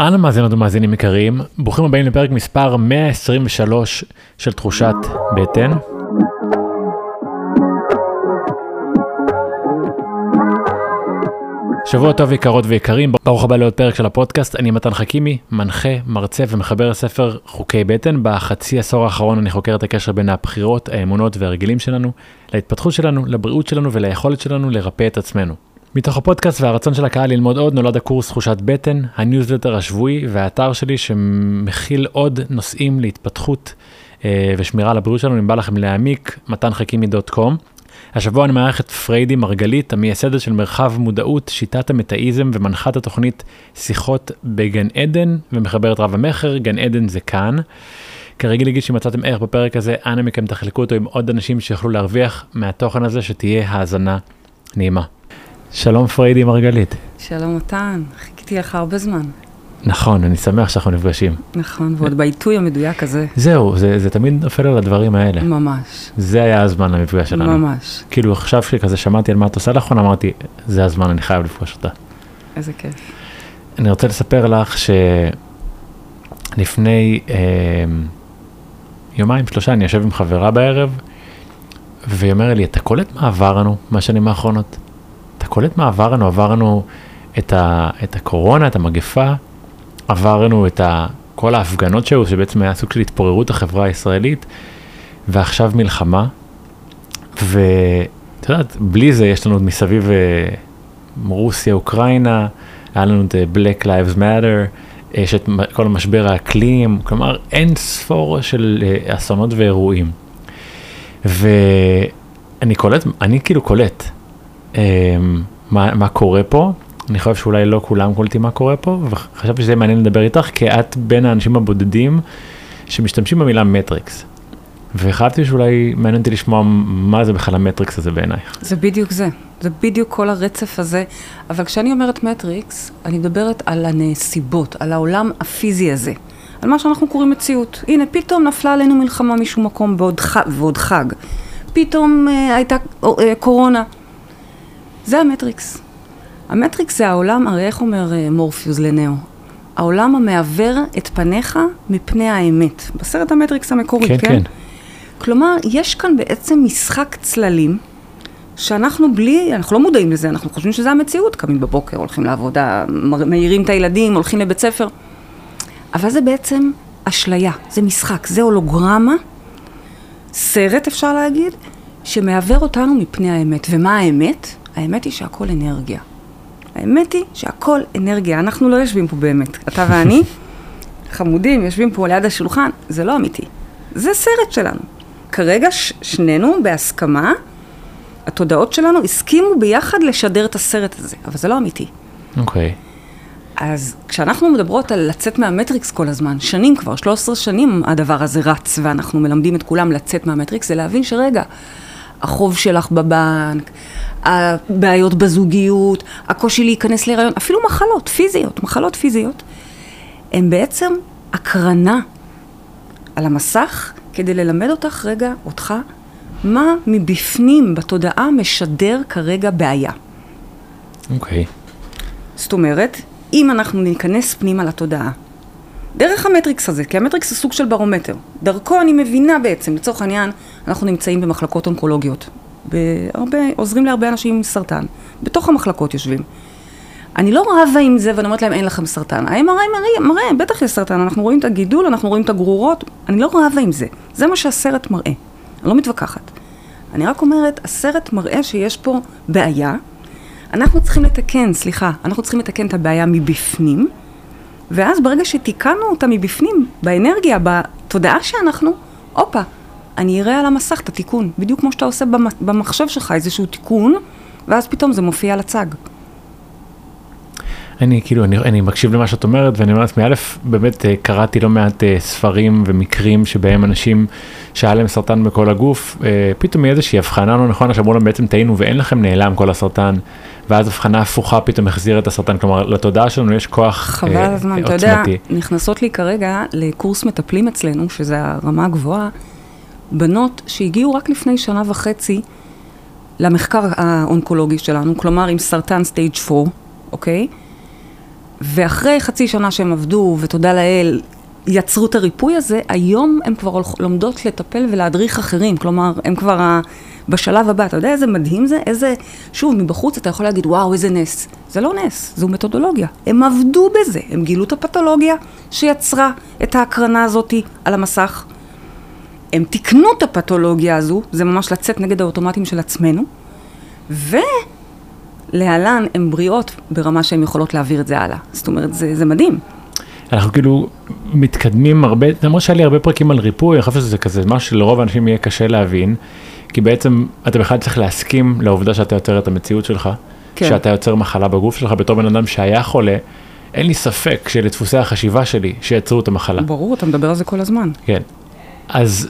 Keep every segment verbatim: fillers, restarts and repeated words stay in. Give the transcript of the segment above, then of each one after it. אנו מאזינות ומאזינים עיקריים, ברוכים הבאים לפרק מספר מאה עשרים ושלוש של תחושת בטן. שבוע טוב יקרות ויקרים, ברוך הבא לעוד פרק של הפודקאסט. אני מתן חכימי, מנחה, מרצה ומחבר הספר חוקי בטן. בחצי עשור האחרון אני חוקר את הקשר בין הבחירות, האמונות והרגילים שלנו, להתפתחות שלנו, לבריאות שלנו וליכולת שלנו לרפא את עצמנו. מתוך הפודקאסט והרצון של הקהל ללמוד עוד נולד הקורס תחושת בטן, הניוזלטר השבועי והאתר שלי שמכיל עוד נושאים להתפתחות ושמירה על הבריאות שלנו. אם בא לכם להעמיק, מתן חכימי דוט קום. השבוע אני מארח את פריידי מרגלית, המייסדת של מרחב מודעות, שיטת המטאיזם ומנחת התוכנית שיחות בגן עדן ומחברת רב המחר, גן עדן זה כאן. כרגיל אגיד שמצאתם ערך בפרק הזה, אנא מכם תחלקו אותו עם עוד אנשים שיוכלו להרוויח מהתוכן הזה, שתהיה האזנה נעימה. שלום פריידי מרגלית. שלום מתן, חיכיתי לך הרבה זמן. נכון, אני שמח שאנחנו נפגשים. נכון, ועוד בעיתוי המדויק הזה. זהו, זה, זה תמיד נופל על הדברים האלה. ממש. זה היה הזמן למפגש שלנו. ממש. כאילו עכשיו שכזה שמעתי על מה את עושה לאחרונה, אמרתי, זה הזמן, אני חייב לפגוש אותה. איזה כיף. אני רוצה לספר לך שלפני אה, יומיים, שלושה, אני יושב עם חברה בערב, והיא אומר לי, אתה קולט מה עברנו, מה שנים האחרונות? אתה קולט מה עברנו, עברנו את, ה, את הקורונה, את המגפה, עברנו את ה, כל ההפגנות שהוא, שבעצם היה סוג של התפוררות החברה הישראלית, ועכשיו מלחמה, ואתה יודעת, בלי זה יש לנו מסביב רוסיה, אוקראינה, היה לנו את Black Lives Matter, יש את כל המשבר האקלים, כלומר אין ספור של אסונות ואירועים. ואני קולט, אני כאילו קולט, מה, מה קורה פה, אני חושב שאולי לא כולם קולטים מה קורה פה, וחשבתי שזה מעניין לדבר איתך, כי את בין האנשים הבודדים שמשתמשים במילה מטריקס. וחשבתי שאולי מעניין אותי לשמוע מה זה בכלל המטריקס הזה בעינייך. זה בדיוק זה. זה בדיוק כל הרצף הזה. אבל כשאני אומרת מטריקס, אני מדברת על הנסיבות, על העולם הפיזי הזה. על מה שאנחנו קוראים מציאות. הנה, פתאום נפלה עלינו מלחמה משום מקום ועוד חג, ועוד חג. פתאום אה, הייתה אה, קורונה. זה המטריקס. המטריקס זה העולם, הרי איך אומר מורפיוס לנאו? העולם המעבר את פניך מפני האמת. בסרט המטריקס המקורי, כן? כן, כן. כלומר, יש כאן בעצם משחק צללים, שאנחנו בלי, אנחנו לא מודעים לזה, אנחנו חושבים שזה המציאות. קמים בבוקר, הולכים לעבודה, מאירים את הילדים, הולכים לבית ספר. אבל זה בעצם אשליה, זה משחק, זה הולוגרמה, סרט אפשר להגיד, שמעבר אותנו מפני האמת. ומה האמת? האמת היא שהכל אנרגיה. האמת היא שהכל אנרגיה, אנחנו לא יושבים פה באמת. אתה ואני, חמודים, יושבים פה ליד השולחן, זה לא אמיתי. זה סרט שלנו. כרגע ש- שנינו בהסכמה, התודעות שלנו הסכימו ביחד לשדר את הסרט הזה, אבל זה לא אמיתי. אוקיי. Okay. אז כשאנחנו מדברות על לצאת מהמטריקס כל הזמן, שנים כבר, שלוש עשרה שנים הדבר הזה רץ, ואנחנו מלמדים את כולם לצאת מהמטריקס, זה להבין שרגע, החוב שלך בבנק, הבעיות בזוגיות, הקושי להיכנס להיריון, אפילו מחלות פיזיות, מחלות פיזיות, הן בעצם הקרנה על המסך, כדי ללמד אותך רגע, אותך, מה מבפנים בתודעה משדר כרגע בעיה. אוקיי. Okay. זאת אומרת, אם אנחנו ניכנס פנימה לתודעה, דרך המטריקס הזה, כי המטריקס הוא סוג של ברומטר. דרכו אני מבינה בעצם, לצורך העניין, אנחנו נמצאים במחלקות אונקולוגיות. בהרבה, עוזרים להרבה אנשים עם סרטן. בתוך המחלקות יושבים. אני לא רבה עם זה, ואני אומרת להם, אין לכם סרטן. ה-אם אר איי מראה, מראה, בטח יש סרטן. אנחנו רואים את הגידול, אנחנו רואים את הגרורות. אני לא רבה עם זה. זה מה שהסרט מראה. אני לא מתווכחת. אני רק אומרת, הסרט מראה שיש פה בעיה. אנחנו צריכים לתקן, סליחה, אנחנו צריכים לתקן את הבעיה מבפנים. ואז ברגע שתיקנו אותה מבפנים, באנרגיה, בתודעה שאנחנו, אופה, אני אראה על המסך את התיקון, בדיוק כמו שאתה עושה במחשב שלך, איזשהו תיקון, ואז פתאום זה מופיע על הצג. אני כאילו, אני, אני מקשיב למה שאת אומרת, ואני אומרת, מאלף, באמת קראתי לא מעט ספרים ומקרים שבהם אנשים שהיה להם סרטן בכל הגוף, פתאום מאיזושהי הבחנה לא נכונה, שאמרו להם בעצם טעינו ואין לכם נעלם כל הסרטן, ואז הבחנה הפוכה פתאום החזיר את הסרטן, כלומר לתודעה שלנו יש כוח עוצמתי. חבל הזמן, אתה יודע, נכנסות לי כרגע לקורס מטפלים אצלנו, שזו הרמה הגבוהה, בנות שהגיעו רק לפני שנה וחצי למחקר האונקולוגי שלנו, כלומר עם סרטן סטייג' ארבע, אוקיי? ואחרי חצי שנה שהם עבדו, ותודה לאל, יצרו את הריפוי הזה, היום הם כבר לומדות לטפל ולהדריך אחרים, כלומר, הם כבר בשלב הבא, אתה יודע איזה מדהים זה, איזה, שוב, מבחוץ אתה יכול להגיד, וואו, איזה נס. זה לא נס, זו מתודולוגיה. הם עבדו בזה, הם גילו את הפתולוגיה שיצרה את ההקרנה הזאת על המסך. הם תיקנו את הפתולוגיה הזו, זה ממש לצאת נגד האוטומטים של עצמנו, ו... להלן הן בריאות ברמה שהן יכולות להעביר את זה הלאה. זאת אומרת, זה, זה מדהים. אנחנו כאילו מתקדמים הרבה, למרות שהיה לי הרבה פרקים על ריפוי, אני חושב שזה כזה, מה שלרוב האנשים יהיה קשה להבין, כי בעצם אתה בכלל צריך להסכים לעובדה שאתה יוצר את המציאות שלך, כן. שאתה יוצר מחלה בגוף שלך, בתור בן אדם שהיה חולה, אין לי ספק שלדפוסי החשיבה שלי שיצרו את המחלה. ברור, אתה מדבר על זה כל הזמן. כן. אז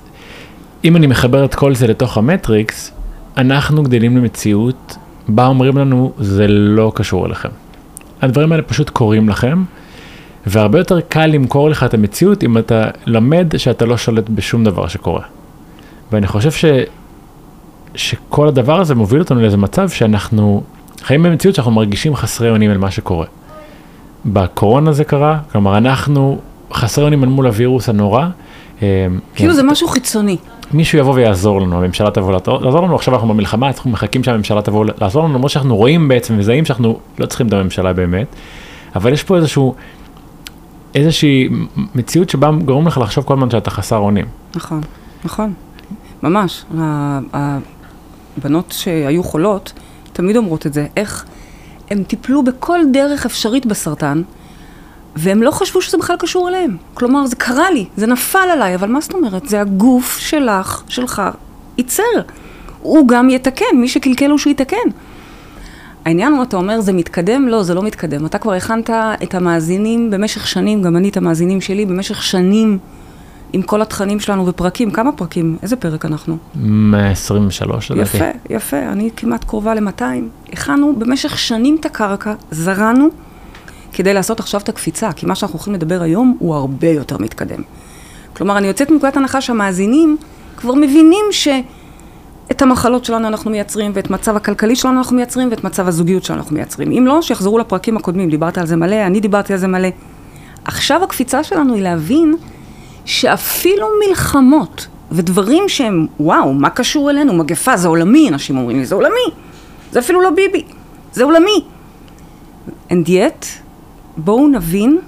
אם אני מחבר את כל זה לתוך המטריקס, אנחנו גדלים למציאות בה אומרים לנו, זה לא קשור אליכם. הדברים האלה פשוט קורים לכם, והרבה יותר קל למכור לך את המציאות, אם אתה למד שאתה לא שולט בשום דבר שקורה. ואני חושב ש... שכל הדבר הזה מוביל אותנו לאיזה מצב, שאנחנו חיים במציאות שאנחנו מרגישים חסרי אונים על מה שקורה. בקורונה זה קרה, כלומר, אנחנו חסרי אונים על מול הווירוס הנורא. כאילו זה משהו חיצוני. מישהו יבוא ויעזור לנו, הממשלה תבוא לעזור לנו, עכשיו אנחנו במלחמה, אנחנו מחכים שהממשלה תבוא לעזור לנו, למרות שאנחנו רואים בעצם וזהים שאנחנו לא צריכים את הממשלה באמת, אבל יש פה איזשהו, איזושהי מציאות שבה גורם לך לחשוב כל הזמן שאתה חסר אונים. נכון, נכון, ממש. הבנות שהיו חולות תמיד אומרות את זה, איך הם טיפלו בכל דרך אפשרית בסרטן, והם לא חשבו שזה בכלל קשור אליהם. כלומר, זה קרה לי, זה נפל עליי, אבל מה זאת אומרת? זה הגוף שלך, שלך, ייצר. הוא גם יתקן, מי שקלקל הוא שיתקן. העניין הוא, אתה אומר, זה מתקדם? לא, זה לא מתקדם. אתה כבר הכנת את המאזינים במשך שנים, גם אני את המאזינים שלי, במשך שנים, עם כל התכנים שלנו ופרקים. כמה פרקים? איזה פרק אנחנו? עשרים ושלוש, לדעתי. יפה, יפה. אני כמעט קרובה ל-מאתיים. הכנו במשך שנים את הקרקע, זרנו, כדי לעשות עכשיו את הקפיצה, כי מה שאנחנו הולכים לדבר היום הוא הרבה יותר מתקדם. כלומר, אני יוצאת מנקודת הנחה שהמאזינים כבר מבינים שאת המחלות שלנו אנחנו מייצרים, ואת מצב הכלכלי שלנו אנחנו מייצרים, ואת מצב הזוגיות שלנו אנחנו מייצרים. אם לא, שיחזרו לפרקים הקודמים, דיברת על זה מלא, אני דיברתי על זה מלא. עכשיו הקפיצה שלנו היא להבין שאפילו מלחמות ודברים שהם, וואו, מה קשור אלינו? מגפה, זה עולמי, אנשים אומרים לי, זה עולמי. זה אפילו לא ביבי, זה עולמי. And yet, בואו נבין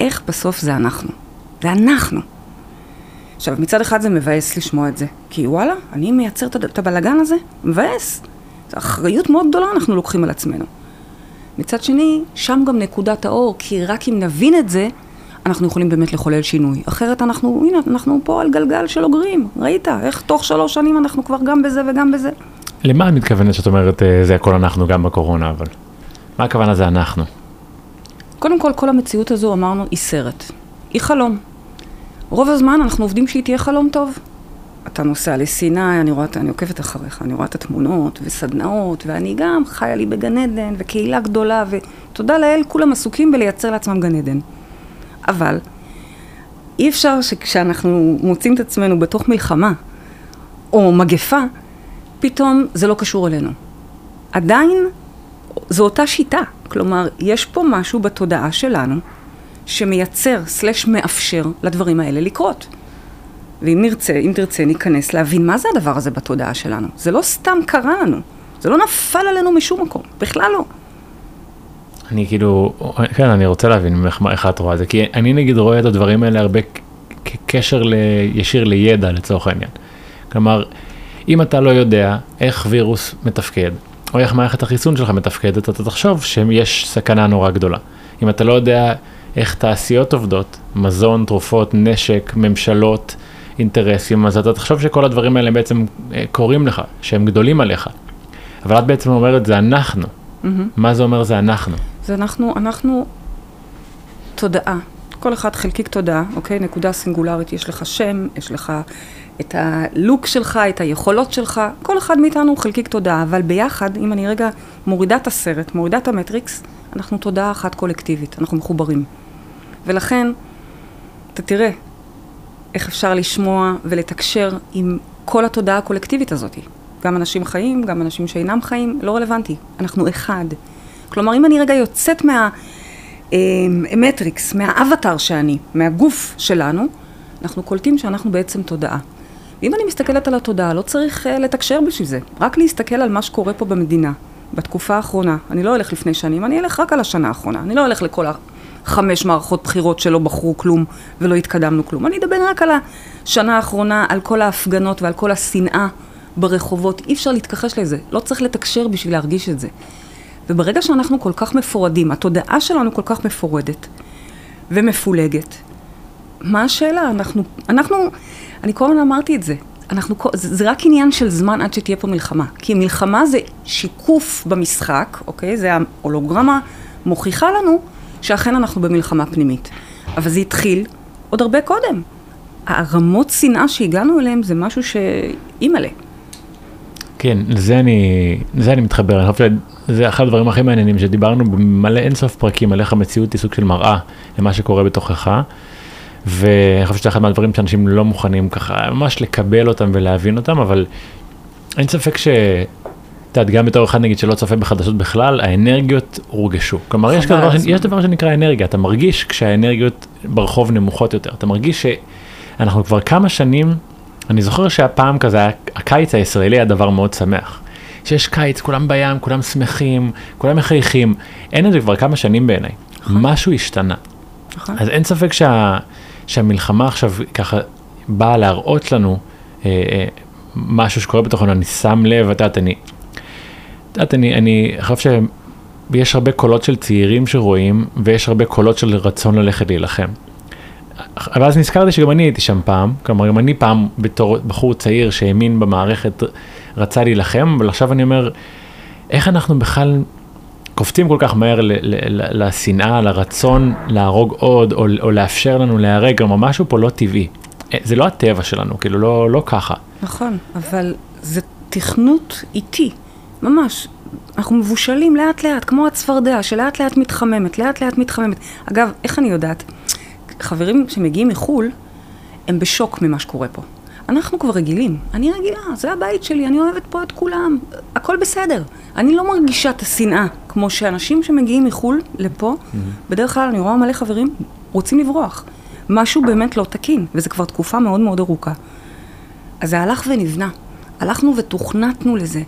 איך בסוף זה אנחנו. זה אנחנו. עכשיו, מצד אחד זה מבאס לשמוע את זה. כי וואלה, אני מייצר את הבלגן הזה, מבאס. זו אחריות מאוד גדולה אנחנו לוקחים על עצמנו. מצד שני, שם גם נקודת האור, כי רק אם נבין את זה, אנחנו יכולים באמת לחולל שינוי. אחרת אנחנו, הנה, אנחנו פה על גלגל של אוגרים. ראית? איך תוך שלוש שנים אנחנו כבר גם בזה וגם בזה. למה את מתכוונת שאת אומרת, זה הכל אנחנו גם בקורונה, אבל? מה הכוונה זה אנחנו? קודם כל, כל המציאות הזו, אמרנו, היא סרט. היא חלום. רוב הזמן אנחנו עובדים שהיא תהיה חלום טוב. אתה נוסע לסיני, אני רואה, אני עוקבת אחריך, אני רואה את התמונות וסדנאות, ואני גם חיה לי בגן עדן, וקהילה גדולה, ותודה לאל, כולם עסוקים בלייצר לעצמם גן עדן. אבל, אי אפשר שכשאנחנו מוצאים את עצמנו בתוך מלחמה, או מגפה, פתאום זה לא קשור אלינו. עדיין, זו אותה שיטה. כלומר, יש פה משהו בתודעה שלנו שמייצר, סלש מאפשר לדברים האלה לקרות. ואם נרצה, אם תרצה, ניכנס להבין מה זה הדבר הזה בתודעה שלנו. זה לא סתם קרה לנו. זה לא נפל עלינו משום מקום. בכלל לא. אני כאילו, כן, אני רוצה להבין איך את רואה זה. כי אני נגיד רואה את הדברים האלה הרבה כקשר ישיר לידע לצורך העניין. כלומר, אם אתה לא יודע איך וירוס מתפקד, או איך מערכת החיסון שלך מתפקדת, אתה תחשוב שיש סכנה נורא גדולה. אם אתה לא יודע איך תעשיות עובדות, מזון, תרופות, נשק, ממשלות, אינטרסים, אז אתה תחשוב שכל הדברים האלה בעצם קורים לך, שהם גדולים עליך. אבל את בעצם אומרת, זה אנחנו. Mm-hmm. מה זה אומר זה אנחנו? זה אנחנו, אנחנו תודעה. כל אחד חלקיק תודעה, אוקיי? נקודה סינגולרית, יש לך שם, יש לך את הלוק שלך, את היכולות שלך, כל אחד מאיתנו הוא חלקיק תודעה, אבל ביחד, אם אני רגע מורידה את הסרט, מורידה את המטריקס, אנחנו תודעה אחת קולקטיבית, אנחנו מחוברים. ולכן, אתה תראה איך אפשר לשמוע ולתקשר עם כל התודעה הקולקטיבית הזאת. גם אנשים חיים, גם אנשים שאינם חיים, לא רלוונטי. אנחנו אחד. כלומר, אם אני רגע יוצאת מה... המטריקס, מהאבטר שאני, מהגוף שלנו, אנחנו קולטים שאנחנו בעצם תודעה. ואם אני מסתכלת על התודעה, לא צריך לתקשר בשביל זה. רק להסתכל על מה שקורה פה במדינה, בתקופה האחרונה. אני לא אלך לפני שנים, אני אלך רק על השנה האחרונה. אני לא אלך לכל החמש מערכות בחירות שלא בחרו כלום ולא התקדמנו כלום. אני אדבר רק על השנה האחרונה, על כל ההפגנות ועל כל השנאה ברחובות. אי אפשר להתכחש לזה. לא צריך לתקשר בשביל להרגיש את זה. וברגע שאנחנו כל כך מפורדים, התודעה שלנו כל כך מפורדת ומפולגת, מה השאלה? אנחנו, אנחנו, אני כל הזמן אמרתי את זה, אנחנו, זה רק עניין של זמן עד שתהיה פה מלחמה, כי מלחמה זה שיקוף במשחק, אוקיי? זה ההולוגרמה מוכיחה לנו שאכן אנחנו במלחמה פנימית. אבל זה התחיל עוד הרבה קודם. הרמות שנאה שהגענו אליהם זה משהו שאימאלה. כן, לזה אני, לזה אני מתחבר. אני חושב שזה אחד הדברים הכי מעניינים שדיברנו במלא אינסוף פרקים על איך המציאות היא סוג של מראה למה שקורה בתוכך, ואני חושב שזה אחד מהדברים שאנשים לא מוכנים ככה ממש לקבל אותם ולהבין אותם, אבל אין ספק ש... תעד, גם בתור אחד נגיד שלא צפה בחדשות בכלל, האנרגיות הורגשו. כלומר, יש, דבר, יש דבר שנקרא אנרגיה. אתה מרגיש כשהאנרגיות ברחוב נמוכות יותר. אתה מרגיש שאנחנו כבר כמה שנים... אני זוכר שהפעם כזה, הקיץ הישראלי היה דבר מאוד שמח. שיש קיץ, כולם בים, כולם שמחים, כולם מחייכים. אין את זה כבר כמה שנים בעיניי. משהו השתנה. אז אין ספק שה, שהמלחמה עכשיו ככה באה להראות לנו אה, אה, משהו שקורה בתוכנו. אני שם לב, את יודעת, אני... את יודעת, אני, אני חושב שיש הרבה קולות של צעירים שרואים, ויש הרבה קולות של רצון ללכת להילחם. ואז נזכרתי שגם אני הייתי שם פעם, כלומר גם אני פעם בתור בחור צעיר שהאמין במערכת רצה להילחם, ולעכשיו אני אומר, איך אנחנו בכלל קופצים כל כך מהר לשנאה, לרצון להרוג עוד, או, או לאפשר לנו להרג, כלומר משהו פה לא טבעי. זה לא הטבע שלנו, כאילו לא, לא ככה. נכון, אבל זה תכנות איטי, ממש. אנחנו מבושלים לאט לאט, כמו הצפרדע, שלאט לאט מתחממת, לאט לאט מתחממת. אגב, איך אני יודעת? חברים שמגיעים מחול, הם בשוק ממה שקורה פה. אנחנו כבר רגילים. אני רגילה, זה הבית שלי, אני אוהבת פה את כולם. הכל בסדר. אני לא מרגישה את השנאה, כמו שאנשים שמגיעים מחול לפה, בדרך כלל אני רואה מלא חברים, רוצים לברוח. משהו באמת לא תקין, וזה כבר תקופה מאוד מאוד ארוכה. אז זה הלך ונבנה. הלכנו ותוכנתנו לזה.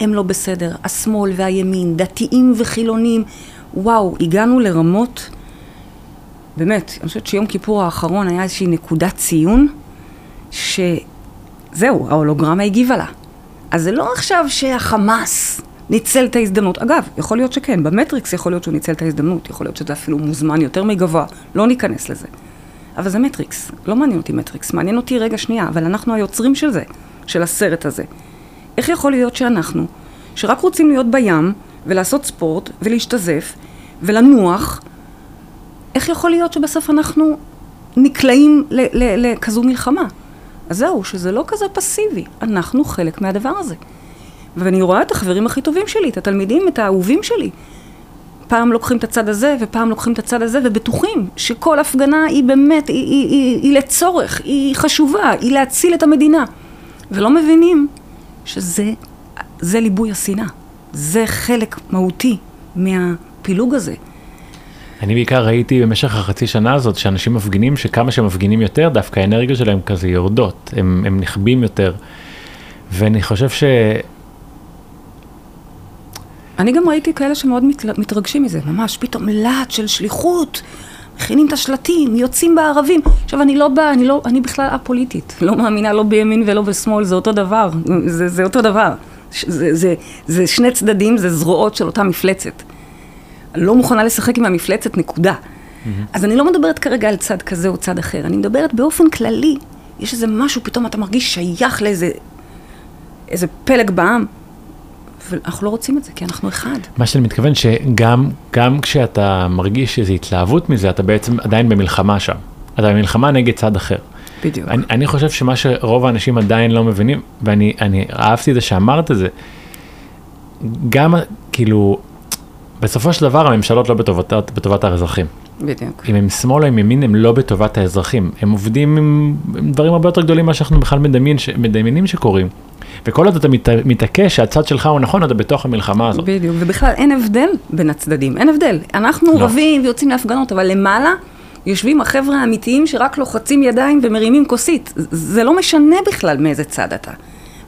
הם לא בסדר. השמאל והימין, דתיים וחילונים. וואו, הגענו לרמות... באמת, אני חושבת שיום כיפור האחרון היה איזושהי נקודת ציון, שזהו, ההולוגרמה הגיבה לה. אז זה לא עכשיו שהחמאס ניצל את ההזדמנות. אגב, יכול להיות שכן, במטריקס יכול להיות שהוא ניצל את ההזדמנות, יכול להיות שזה אפילו מוזמן יותר מגבוה, לא ניכנס לזה. אבל זה מטריקס, לא מעניין אותי מטריקס, מעניין אותי רגע שנייה, אבל אנחנו היוצרים של זה, של הסרט הזה. איך יכול להיות שאנחנו, שרק רוצים להיות בים, ולעשות ספורט, ולהשתזף, ולנוח, איך יכול להיות שבסוף אנחנו נקלעים לכזו מלחמה? אז זהו, שזה לא כזה פסיבי. אנחנו חלק מהדבר הזה. ואני רואה את החברים הכי טובים שלי, את התלמידים, את האהובים שלי. פעם לוקחים את הצד הזה, ופעם לוקחים את הצד הזה, ובטוחים שכל הפגנה היא באמת, היא, היא, היא, היא לצורך, היא חשובה, היא להציל את המדינה. ולא מבינים שזה, זה ליבוי השנאה. זה חלק מהותי מהפילוג הזה. אני בעיקר ראיתי במשך החצי שנה הזאת שאנשים מפגינים, שכמה שמפגינים יותר, דווקא האנרגיה שלהם כזה יורדות, הם, הם נחבים יותר. ואני חושב ש... אני גם ראיתי כאלה שמאוד מת... מתרגשים מזה, ממש, פתאום לעת של שליחות, מכינים את השלטים, יוצאים בערבים. עכשיו, אני לא באה, אני, לא, אני בכלל א-פוליטית, לא מאמינה, לא בימין ולא בשמאל, זה אותו דבר, זה, זה אותו דבר. זה, זה, זה שני צדדים, זה זרועות של אותה מפלצת. לא מוכנה לשחק עם המפלצת, נקודה. Mm-hmm. אז אני לא מדברת כרגע על צד כזה או צד אחר, אני מדברת באופן כללי, יש איזה משהו, פתאום אתה מרגיש שייך לאיזה איזה פלג בעם, ואנחנו לא רוצים את זה, כי אנחנו אחד. מה שאני מתכוון שגם גם כשאתה מרגיש איזו התלהבות מזה, אתה בעצם עדיין במלחמה שם. אתה במלחמה נגד צד אחר. בדיוק. אני, אני חושב שמה שרוב האנשים עדיין לא מבינים, ואני אני אהבתי את זה שאמרת את זה, גם כאילו... בסופו של דבר, הממשלות לא בטובת, בטובת האזרחים. בדיוק. אם הם שמאל או אם ימין, הם לא בטובת האזרחים. הם עובדים עם דברים הרבה יותר גדולים, מה שאנחנו בכלל מדמיינים שקורים. וכל עוד אתה מתעקש שהצד שלך הוא נכון, אתה בתוך המלחמה הזאת. בדיוק, ובכלל אין הבדל בין הצדדים, אין הבדל. אנחנו לא. רבים ויוצאים להפגנות, אבל למעלה יושבים החבר'ה האמיתיים שרק לוחצים ידיים ומרימים כוסית. זה לא משנה בכלל מאיזה צד אתה.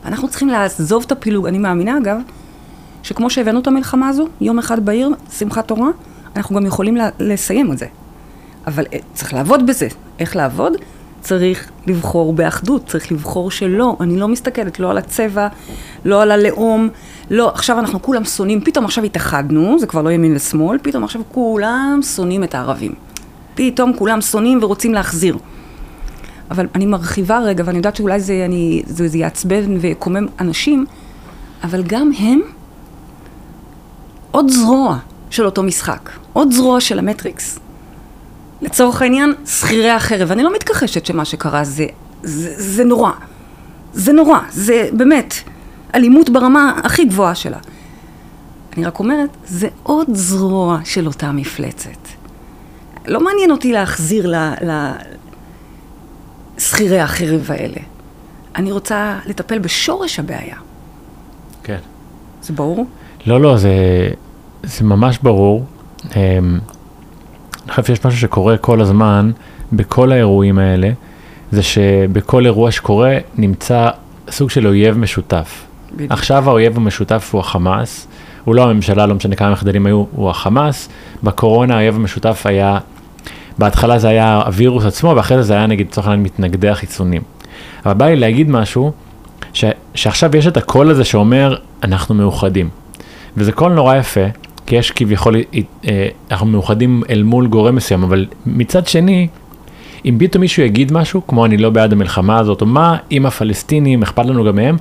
ואנחנו צריכים לעזוב את הפילוג. אני מאמינה, אגב, שכמו שהבאנו את המלחמה הזו, יום אחד בעיר, שמחת תורה, אנחנו גם יכולים לסיים את זה. אבל צריך לעבוד בזה. איך לעבוד? צריך לבחור באחדות, צריך לבחור שלא. אני לא מסתכלת, לא על הצבע, לא על הלאום, לא, עכשיו אנחנו כולם שונאים, פתאום עכשיו התאחדנו, זה כבר לא ימין לשמאל, פתאום עכשיו כולם שונאים את הערבים. פתאום כולם שונאים ורוצים להחזיר. אבל אני מרחיבה רגע, ואני יודעת שאולי זה, אני, זה, זה יעצבן ויקומם אנשים, אבל גם הם עוד זרוע של אותו משחק, עוד זרוע של המטריקס. לצורך העניין, שכירי החרב. אני לא מתכחשת שמה שקרה זה, זה, זה נורא. זה נורא. זה באמת אלימות ברמה הכי גבוהה שלה. אני רק אומרת, זה עוד זרוע של אותה מפלצת. לא מעניין אותי להחזיר לשכירי החרב האלה. אני רוצה לטפל בשורש הבעיה. כן. זה ברור? לא, לא, זה, זה ממש ברור. אני חושב שיש משהו שקורה כל הזמן, בכל האירועים האלה, זה שבכל אירוע שקורה נמצא סוג של אויב משותף. בדיוק. עכשיו האויב המשותף הוא החמאס, הוא לא הממשלה, לא משנה כמה מחדלים היו, הוא החמאס. בקורונה האויב המשותף היה, בהתחלה זה היה הווירוס עצמו, ואחרי זה זה היה נגיד צורך מתנגדי החיסונים. אבל בא לי להגיד משהו, ש, שעכשיו יש את הקול הזה שאומר, אנחנו מאוחדים. וזה קול נורא יפה, כי יש כביכול, אנחנו מאוחדים אל מול גורם מסוים, אבל מצד שני, אם פתאום מישהו יגיד משהו, כמו אני לא בעד המלחמה הזאת, או מה אם הפלסטינים, אכפת לנו גם מהם,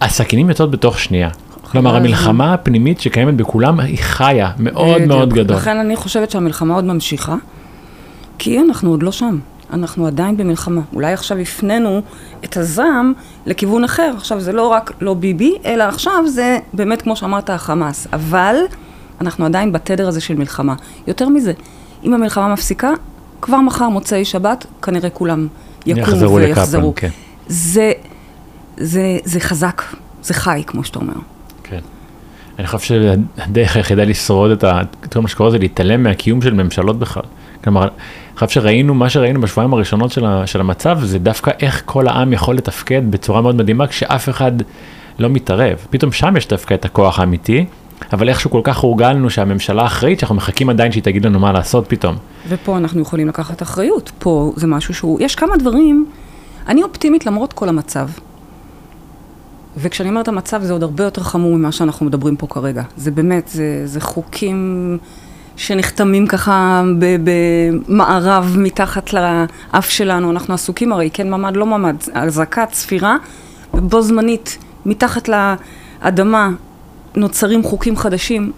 הסכינים יוצאות בתוך שנייה. כלומר, המלחמה הפנימית שקיימת בכולם, היא חיה, מאוד מאוד גדול. לכן אני חושבת שהמלחמה עוד ממשיכה, כי אנחנו עוד לא שם. אנחנו עדיין במלחמה. אולי עכשיו הפנינו את הזעם לכיוון אחר. עכשיו זה לא רק לא ביבי, אלא עכשיו זה באמת, כמו שאמרת, החמאס. אבל אנחנו עדיין בתדר הזה של מלחמה. יותר מזה, אם המלחמה מפסיקה, כבר מחר מוצאי שבת, כנראה כולם יקומו ויחזרו. כן. זה, זה, זה חזק, זה חי, כמו שאתה אומר. כן. אני חושב שהדרך היחידה לשרוד את כל מה שקורה זה להתעלם מהקיום של ממשלות בכלל. כלומר, אני חושב שראינו, מה שראינו בשבועיים הראשונות של, ה, של המצב, זה דווקא איך כל העם יכול לתפקד בצורה מאוד מדהימה, כשאף אחד לא מתערב. פתאום שם יש דווקא את הכוח האמיתי, אבל איכשהו כל כך הורגלנו שהממשלה אחראית, שאנחנו מחכים עדיין שהיא תגיד לנו מה לעשות פתאום. ופה אנחנו יכולים לקחת אחריות. פה זה משהו שהוא, יש כמה דברים, אני אופטימית למרות כל המצב. וכשאני אומרת המצב, זה עוד הרבה יותר חמור ממה שאנחנו מדברים פה כרגע. זה באמת, זה, זה חוקים שנחתמים ככה במערב מתחת לאף שלנו. אנחנו עסוקים הרי, כן ממד, לא ממד, הזקה, צפירה, ובו זמנית, מתחת לאדמה, נוצרים חוקים חדשים.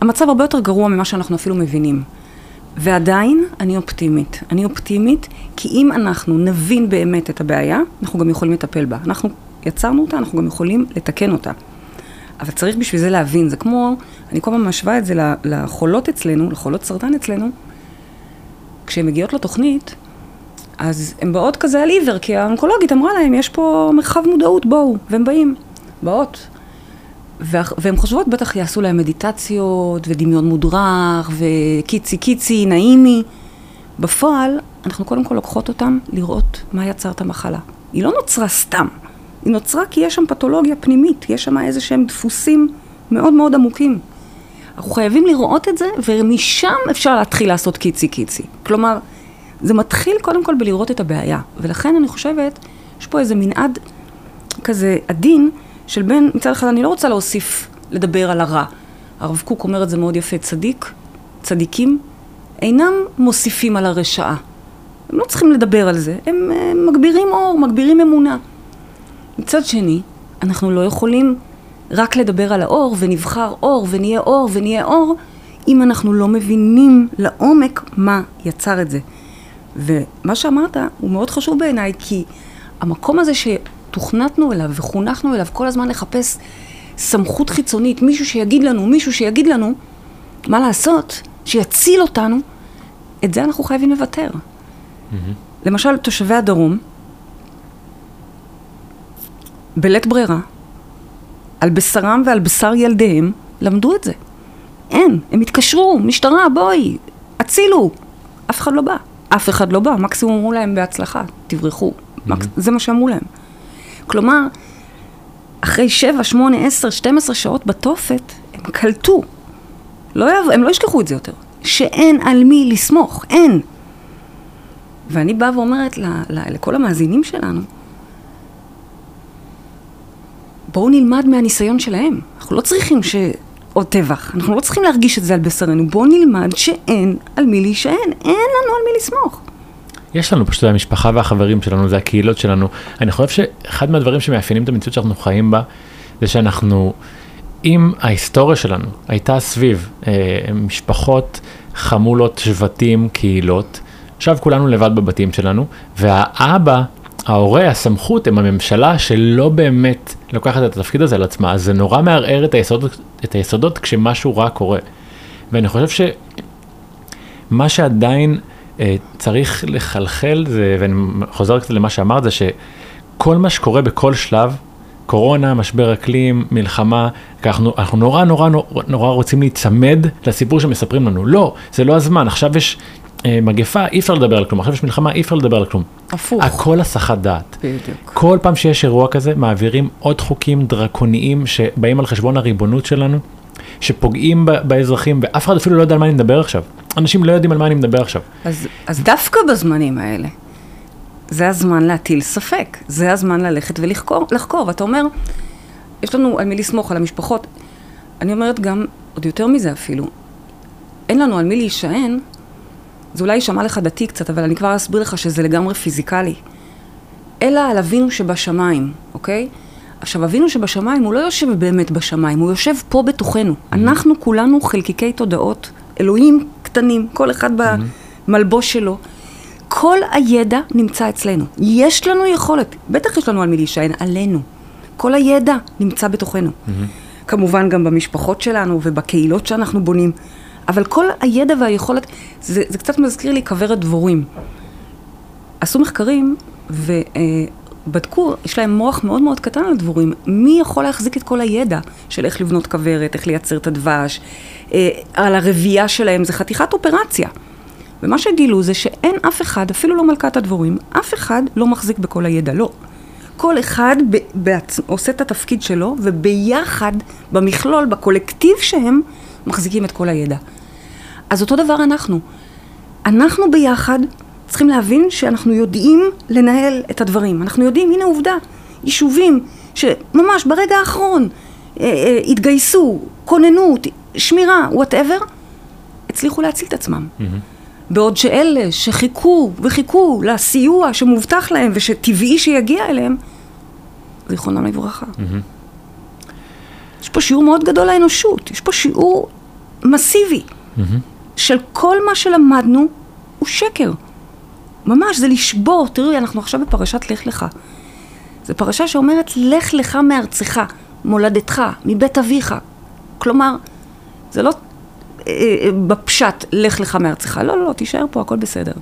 המצב הרבה יותר גרוע ממה שאנחנו אפילו מבינים. ועדיין אני אופטימית. אני אופטימית כי אם אנחנו נבין באמת את הבעיה, אנחנו גם יכולים לטפל בה. אנחנו יצרנו אותה, אנחנו גם יכולים לתקן אותה. אבל צריך בשביל זה להבין, זה כמו, אני כל פעם משווה את זה לחולות אצלנו, לחולות סרטן אצלנו, כשהן מגיעות לתוכנית, אז הן באות כזה על עיוור, כי האונקולוגית אמרה להם, יש פה מרחב מודעות, בואו, והם באים, באות. והן חושבות, בטח יעשו להם מדיטציות, ודמיון מודרך, וקיצי קיצי, נעימי. בפועל, אנחנו קודם כל לוקחות אותם לראות מה יצר את המחלה. היא לא נוצרה סתם. היא נוצרה כי יש שם פתולוגיה פנימית, יש שם איזה שהם דפוסים מאוד מאוד עמוקים. אנחנו חייבים לראות את זה, ומשם אפשר להתחיל לעשות קיצי קיצי. כלומר, זה מתחיל קודם כל בלראות את הבעיה, ולכן אני חושבת, יש פה איזה מנעד כזה עדין, של בין, מצד אחד אני לא רוצה להוסיף לדבר על הרע. הרב קוק אומר את זה מאוד יפה, צדיק, צדיקים, אינם מוסיפים על הרשעה. הם לא צריכים לדבר על זה, הם, הם מגבירים אור, מגבירים אמונה. מצד שני, אנחנו לא יכולים רק לדבר על האור, ונבחר אור, ונהיה אור, ונהיה אור, אם אנחנו לא מבינים לעומק מה יצר את זה. ומה שאמרת הוא מאוד חשוב בעיניי, כי המקום הזה שתוכנתנו אליו וחונכנו אליו כל הזמן לחפש סמכות חיצונית, מישהו שיגיד לנו, מישהו שיגיד לנו מה לעשות, שיציל אותנו, את זה אנחנו חייבים לוותר. Mm-hmm. למשל, תושבי הדרום, בלית ברירה, על בשרם ועל בשר ילדיהם, למדו את זה. אין, הם התקשרו, משטרה, בואי, הצילו. אף אחד לא בא. אף אחד לא בא. מקסימום אמרו להם בהצלחה, תברחו. Mm-hmm. זה מה שאמרו להם. כלומר, אחרי שבע, שמונה, עשר, שתים עשרה שעות בתופת, הם קלטו. לא, הם לא ישכחו את זה יותר. שאין על מי לסמוך, אין. ואני באה ואומרת ל, ל, לכל המאזינים שלנו, בואו נלמד מהניסיון שלהם. אנחנו לא צריכים ש... עוד טבח. אנחנו לא צריכים להרגיש את זה על בשרנו. בואו נלמד שאין על מי להישען. אין לנו על מי לסמוך. יש לנו פשוט, זה המשפחה והחברים שלנו, זה הקהילות שלנו. אני חושב שאחד מהדברים שמאפיינים את המציאות שאנחנו חיים בה, זה שאנחנו, אם ההיסטוריה שלנו הייתה סביב משפחות, חמולות, שבטים, קהילות, עכשיו כולנו לבד בבתים שלנו, והאבא, ההורי, הסמכות, הם הממשלה שלא באמת לוקחת את התפקיד הזה על עצמה, אז זה נורא מערער את היסודות, את היסודות כשמשהו רע קורה. ואני חושב שמה שעדיין אה, צריך לחלחל, זה, ואני חוזר קצת למה שאמרת, זה שכל מה שקורה בכל שלב, קורונה, משבר אקלים, מלחמה, אנחנו, אנחנו נורא, נורא, נורא, נורא רוצים להצמד לסיפור שמספרים לנו. לא, זה לא הזמן, עכשיו יש... מגפה, אי אפשר לדבר על כלום. עכשיו יש מלחמה, אי אפשר לדבר על כלום. הפוך. הכל הסחת דעת. בדיוק. כל פעם שיש אירוע כזה, מעבירים עוד חוקים דרקוניים שבאים על חשבון הריבונות שלנו, שפוגעים ב- באזרחים, ואף אחד אפילו לא יודע על מה אני מדבר עכשיו. אנשים לא יודעים על מה אני מדבר עכשיו. אז, אז דווקא בזמנים האלה, זה הזמן להטיל ספק. זה הזמן ללכת ולחקור. לחקור. ואתה אומר, יש לנו על מי לסמוך, על המשפחות. אני אומרת גם, עוד יותר מזה אפילו, אין לנו על מי להישען, זה אולי שמע לך דתי קצת, אבל אני כבר אסביר לך שזה לגמרי פיזיקלי. אלא על אבינו שבשמיים, אוקיי? עכשיו, אבינו שבשמיים, הוא לא יושב באמת בשמיים, הוא יושב פה בתוכנו. Mm-hmm. אנחנו כולנו חלקיקי תודעות, אלוהים קטנים, כל אחד mm-hmm. במלבוש שלו. כל הידע נמצא אצלנו. יש לנו יכולת, בטח יש לנו על מי להישען, עלינו. כל הידע נמצא בתוכנו. Mm-hmm. כמובן גם במשפחות שלנו ובקהילות שאנחנו בונים. אבל כל הידע והיכולת, זה, זה קצת מזכיר לי כוורת דבורים. עשו מחקרים ובדקו, יש להם מוח מאוד מאוד קטן על דבורים. מי יכול להחזיק את כל הידע של איך לבנות כוורת, איך לייצר את הדבש, על הרבייה שלהם, זה חתיכת אופרציה. ומה שגילו זה שאין אף אחד, אפילו לא מלכת הדבורים, אף אחד לא מחזיק בכל הידע, לא. כל אחד ב- בעצ... עושה את התפקיד שלו, וביחד, במכלול, בקולקטיב שהם, מחזיקים את כל הידע. אז אותו דבר אנחנו. אנחנו ביחד צריכים להבין שאנחנו יודעים לנהל את הדברים. אנחנו יודעים, הנה עובדה, יישובים שממש ברגע האחרון אה, אה, התגייסו, כוננות, שמירה, whatever, הצליחו להציל את עצמם. Mm-hmm. בעוד שאלה שחיכו וחיכו לסיוע שמובטח להם ושטבעי שיגיע אליהם, זיכרונם לברכה. Mm-hmm. יש פה שיעור מאוד גדול לאנושות, יש פה שיעור מסיבי, mm-hmm. של כל מה שלמדנו הוא שקר. ממש, זה לשבור, תראי, אנחנו עכשיו בפרשת לך לך. זו פרשה שאומרת, לך לך מארצך, מולדתך, מבית אביך. כלומר, זה לא אה, אה, בפשט, לך לך מארצך, לא, לא, לא, תישאר פה, הכל בסדר.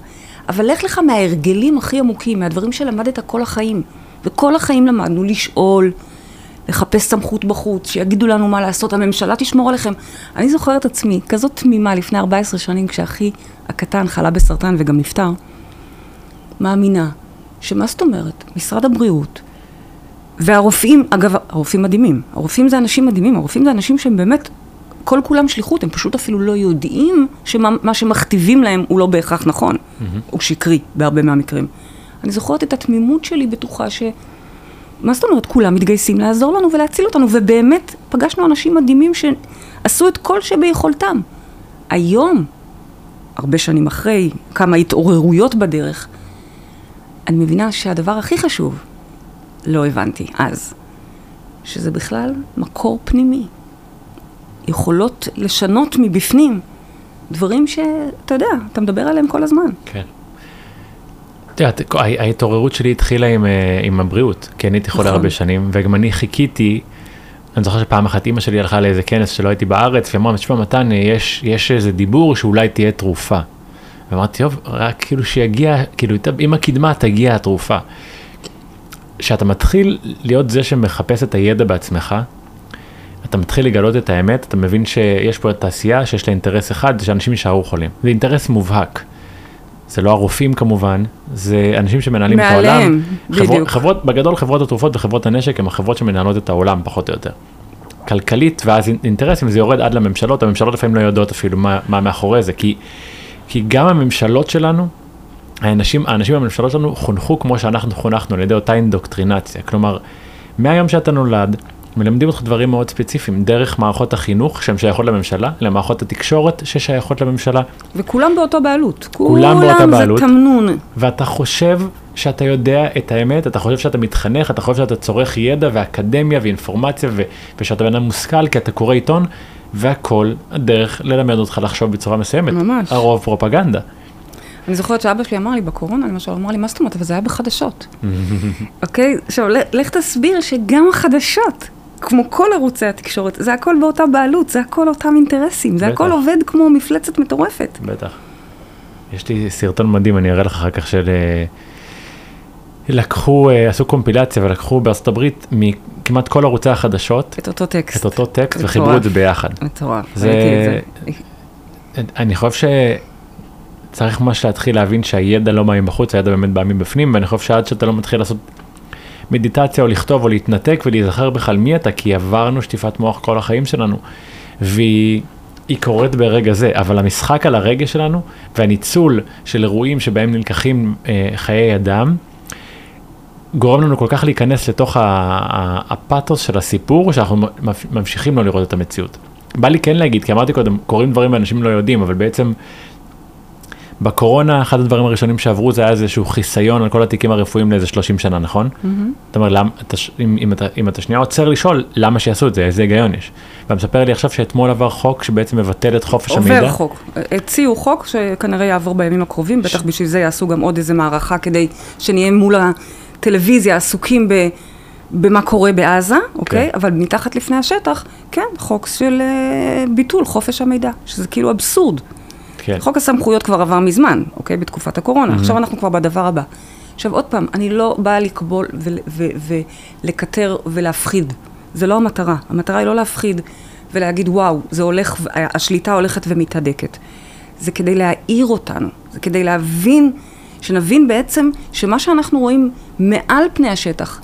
אבל לך לך מההרגלים הכי עמוקים, מהדברים שלמדת כל החיים. וכל החיים למדנו לשאול, לחפש סמכות בחוץ, שיגידו לנו מה לעשות, הממשלה תשמור עליכם. אני זוכרת עצמי, כזאת תמימה לפני ארבע עשרה שנים, כשאחי הקטן חלה בסרטן וגם נפטר, מאמינה שמה זאת אומרת, משרד הבריאות, והרופאים, אגב, הרופאים מדהימים, הרופאים זה אנשים מדהימים, הרופאים זה אנשים שהם באמת, כל כולם שליחות, הם פשוט אפילו לא יודעים שמה שמכתיבים להם הוא לא בהכרח נכון, mm-hmm. הוא שקרי בהרבה מהמקרים. אני זוכרת את התמימות שלי בטוחה ש... מה זאת אומרת? כולם מתגייסים לעזור לנו ולהציל אותנו, ובאמת פגשנו אנשים מדהימים שעשו את כל שביכולתם. היום, הרבה שנים אחרי, כמה התעוררויות בדרך, אני מבינה שהדבר הכי חשוב, לא הבנתי אז, שזה בכלל מקור פנימי. יכולות לשנות מבפנים דברים שאתה יודע, אתה מדבר עליהם כל הזמן. כן. ההתעוררות שלי התחילה עם, עם הבריאות, כי אני הייתי חולה הרבה שנים, וגם אני חיכיתי, אני זוכר שפעם אחת אמא שלי הלכה לאיזה כנס שלא הייתי בארץ, ואמרה, תשמע מתן, יש, יש איזה דיבור שאולי תהיה תרופה. ואמרתי, טוב, רק כאילו שיגיע, כאילו, עם הקדמה תגיע התרופה. שאתה מתחיל להיות זה שמחפש את הידע בעצמך, אתה מתחיל לגלות את האמת, אתה מבין שיש פה תעשייה שיש לה אינטרס אחד, שאנשים יישארו חולים. זה אינטרס מובהק. זה לא הרופאים כמובן, זה אנשים שמנהלים את העולם. חברות, חברות, בגדול חברות התרופות וחברות הנשק, הם החברות שמנהלות את העולם פחות או יותר. כלכלית, ואז אינטרסים, זה יורד עד לממשלות, הממשלות לפעמים לא יודעות אפילו מה, מה מאחורי זה, כי, כי גם הממשלות שלנו, האנשים, האנשים בממשלות שלנו חונכו כמו שאנחנו חונכנו, על ידי אותה אינדוקטרינציה. כלומר, מהיום שאתה נולד, מלמדים אותך דברים מאוד ספציפיים, דרך מערכות החינוך שהן שייכות לממשלה, למערכות התקשורת ששייכות לממשלה. וכולם באותו בעלות. כולם באותה בעלות. כולם זה תמנון. ואתה חושב שאתה יודע את האמת, אתה חושב שאתה מתחנך, אתה חושב שאתה צורך ידע ואקדמיה ואינפורמציה, ו- ושאתה בן אדם מושכל כי אתה קורא עיתון, והכל דרך ללמד אותך לחשוב בצורה מסוימת. ממש. הרוב פרופגנדה. אני זוכרת שאבא שלי אמר לי בקורונה, למשל, אמר לי, מה זאת אומרת? אבל זה היה בחדשות. אוקיי? עכשיו, לך תסביר שגם החדשות, כמו כל ערוצי התקשורת, זה הכל באותה בעלות, זה הכל אותם אינטרסים, זה הכל עובד כמו מפלצת מטורפת. בטח. יש לי סרטון מדהים, אני אראה לך אחר כך של... לקחו, עשו קומפילציה ולקחו בארצות הברית מכמעט כל ערוצי החדשות. את אותו טקסט. את אותו טקסט וחיברו את זה ביחד. מטורף. זה... אני חושב שצריך ממש להתחיל להבין שהידע לא באים בחוץ, הידע באמת באים בפנים, ואני חושב שעד שאתה לא מתחיל לעשות... מדיטציה או לכתוב או להתנתק ולהיזכר בכלל מי אתה, כי עברנו שטיפת מוח כל החיים שלנו, והיא קורית ברגע זה, אבל המשחק על הרגע שלנו והניצול של אירועים שבהם נלקחים אה, חיי אדם, גורם לנו כל כך להיכנס לתוך ה- ה- הפאטוס של הסיפור, שאנחנו ממשיכים לא לראות את המציאות. בא לי כן להגיד, כי אמרתי קודם, קוראים דברים ואנשים לא יודעים, אבל בעצם בקורונה, אחד הדברים הראשונים שעברו, זה היה איזשהו חיסיון על כל התיקים הרפואיים לאיזה שלושים שנה, נכון? זאת אומרת, אם אתה שנייה עוצר לשאול, למה שיעשו את זה, איזה היגיון יש? ומספר לי עכשיו שאתמול עבר חוק שבעצם מבטל את חופש המידע. עובר חוק. הציעו חוק שכנראה יעבור בימים הקרובים, בטח בשביל זה יעשו גם עוד איזה מערכה, כדי שנהיה מול הטלוויזיה עסוקים במה קורה בעזה, אוקיי? אבל מתחת לפני השטח, כן, חוק של ביטול חופש המידע, שזה כאילו אבסורד. חוק הסמכויות כבר עבר מזמן, אוקיי, בתקופת הקורונה. עכשיו אנחנו כבר בדבר הבא. עכשיו, עוד פעם, אני לא באה לקבול ולקטר ולהפחיד. זה לא המטרה. המטרה היא לא להפחיד ולהגיד, וואו, זה הולך, השליטה הולכת ומתהדקת. זה כדי להעיר אותנו. זה כדי להבין, שנבין בעצם שמה שאנחנו רואים מעל פני השטח,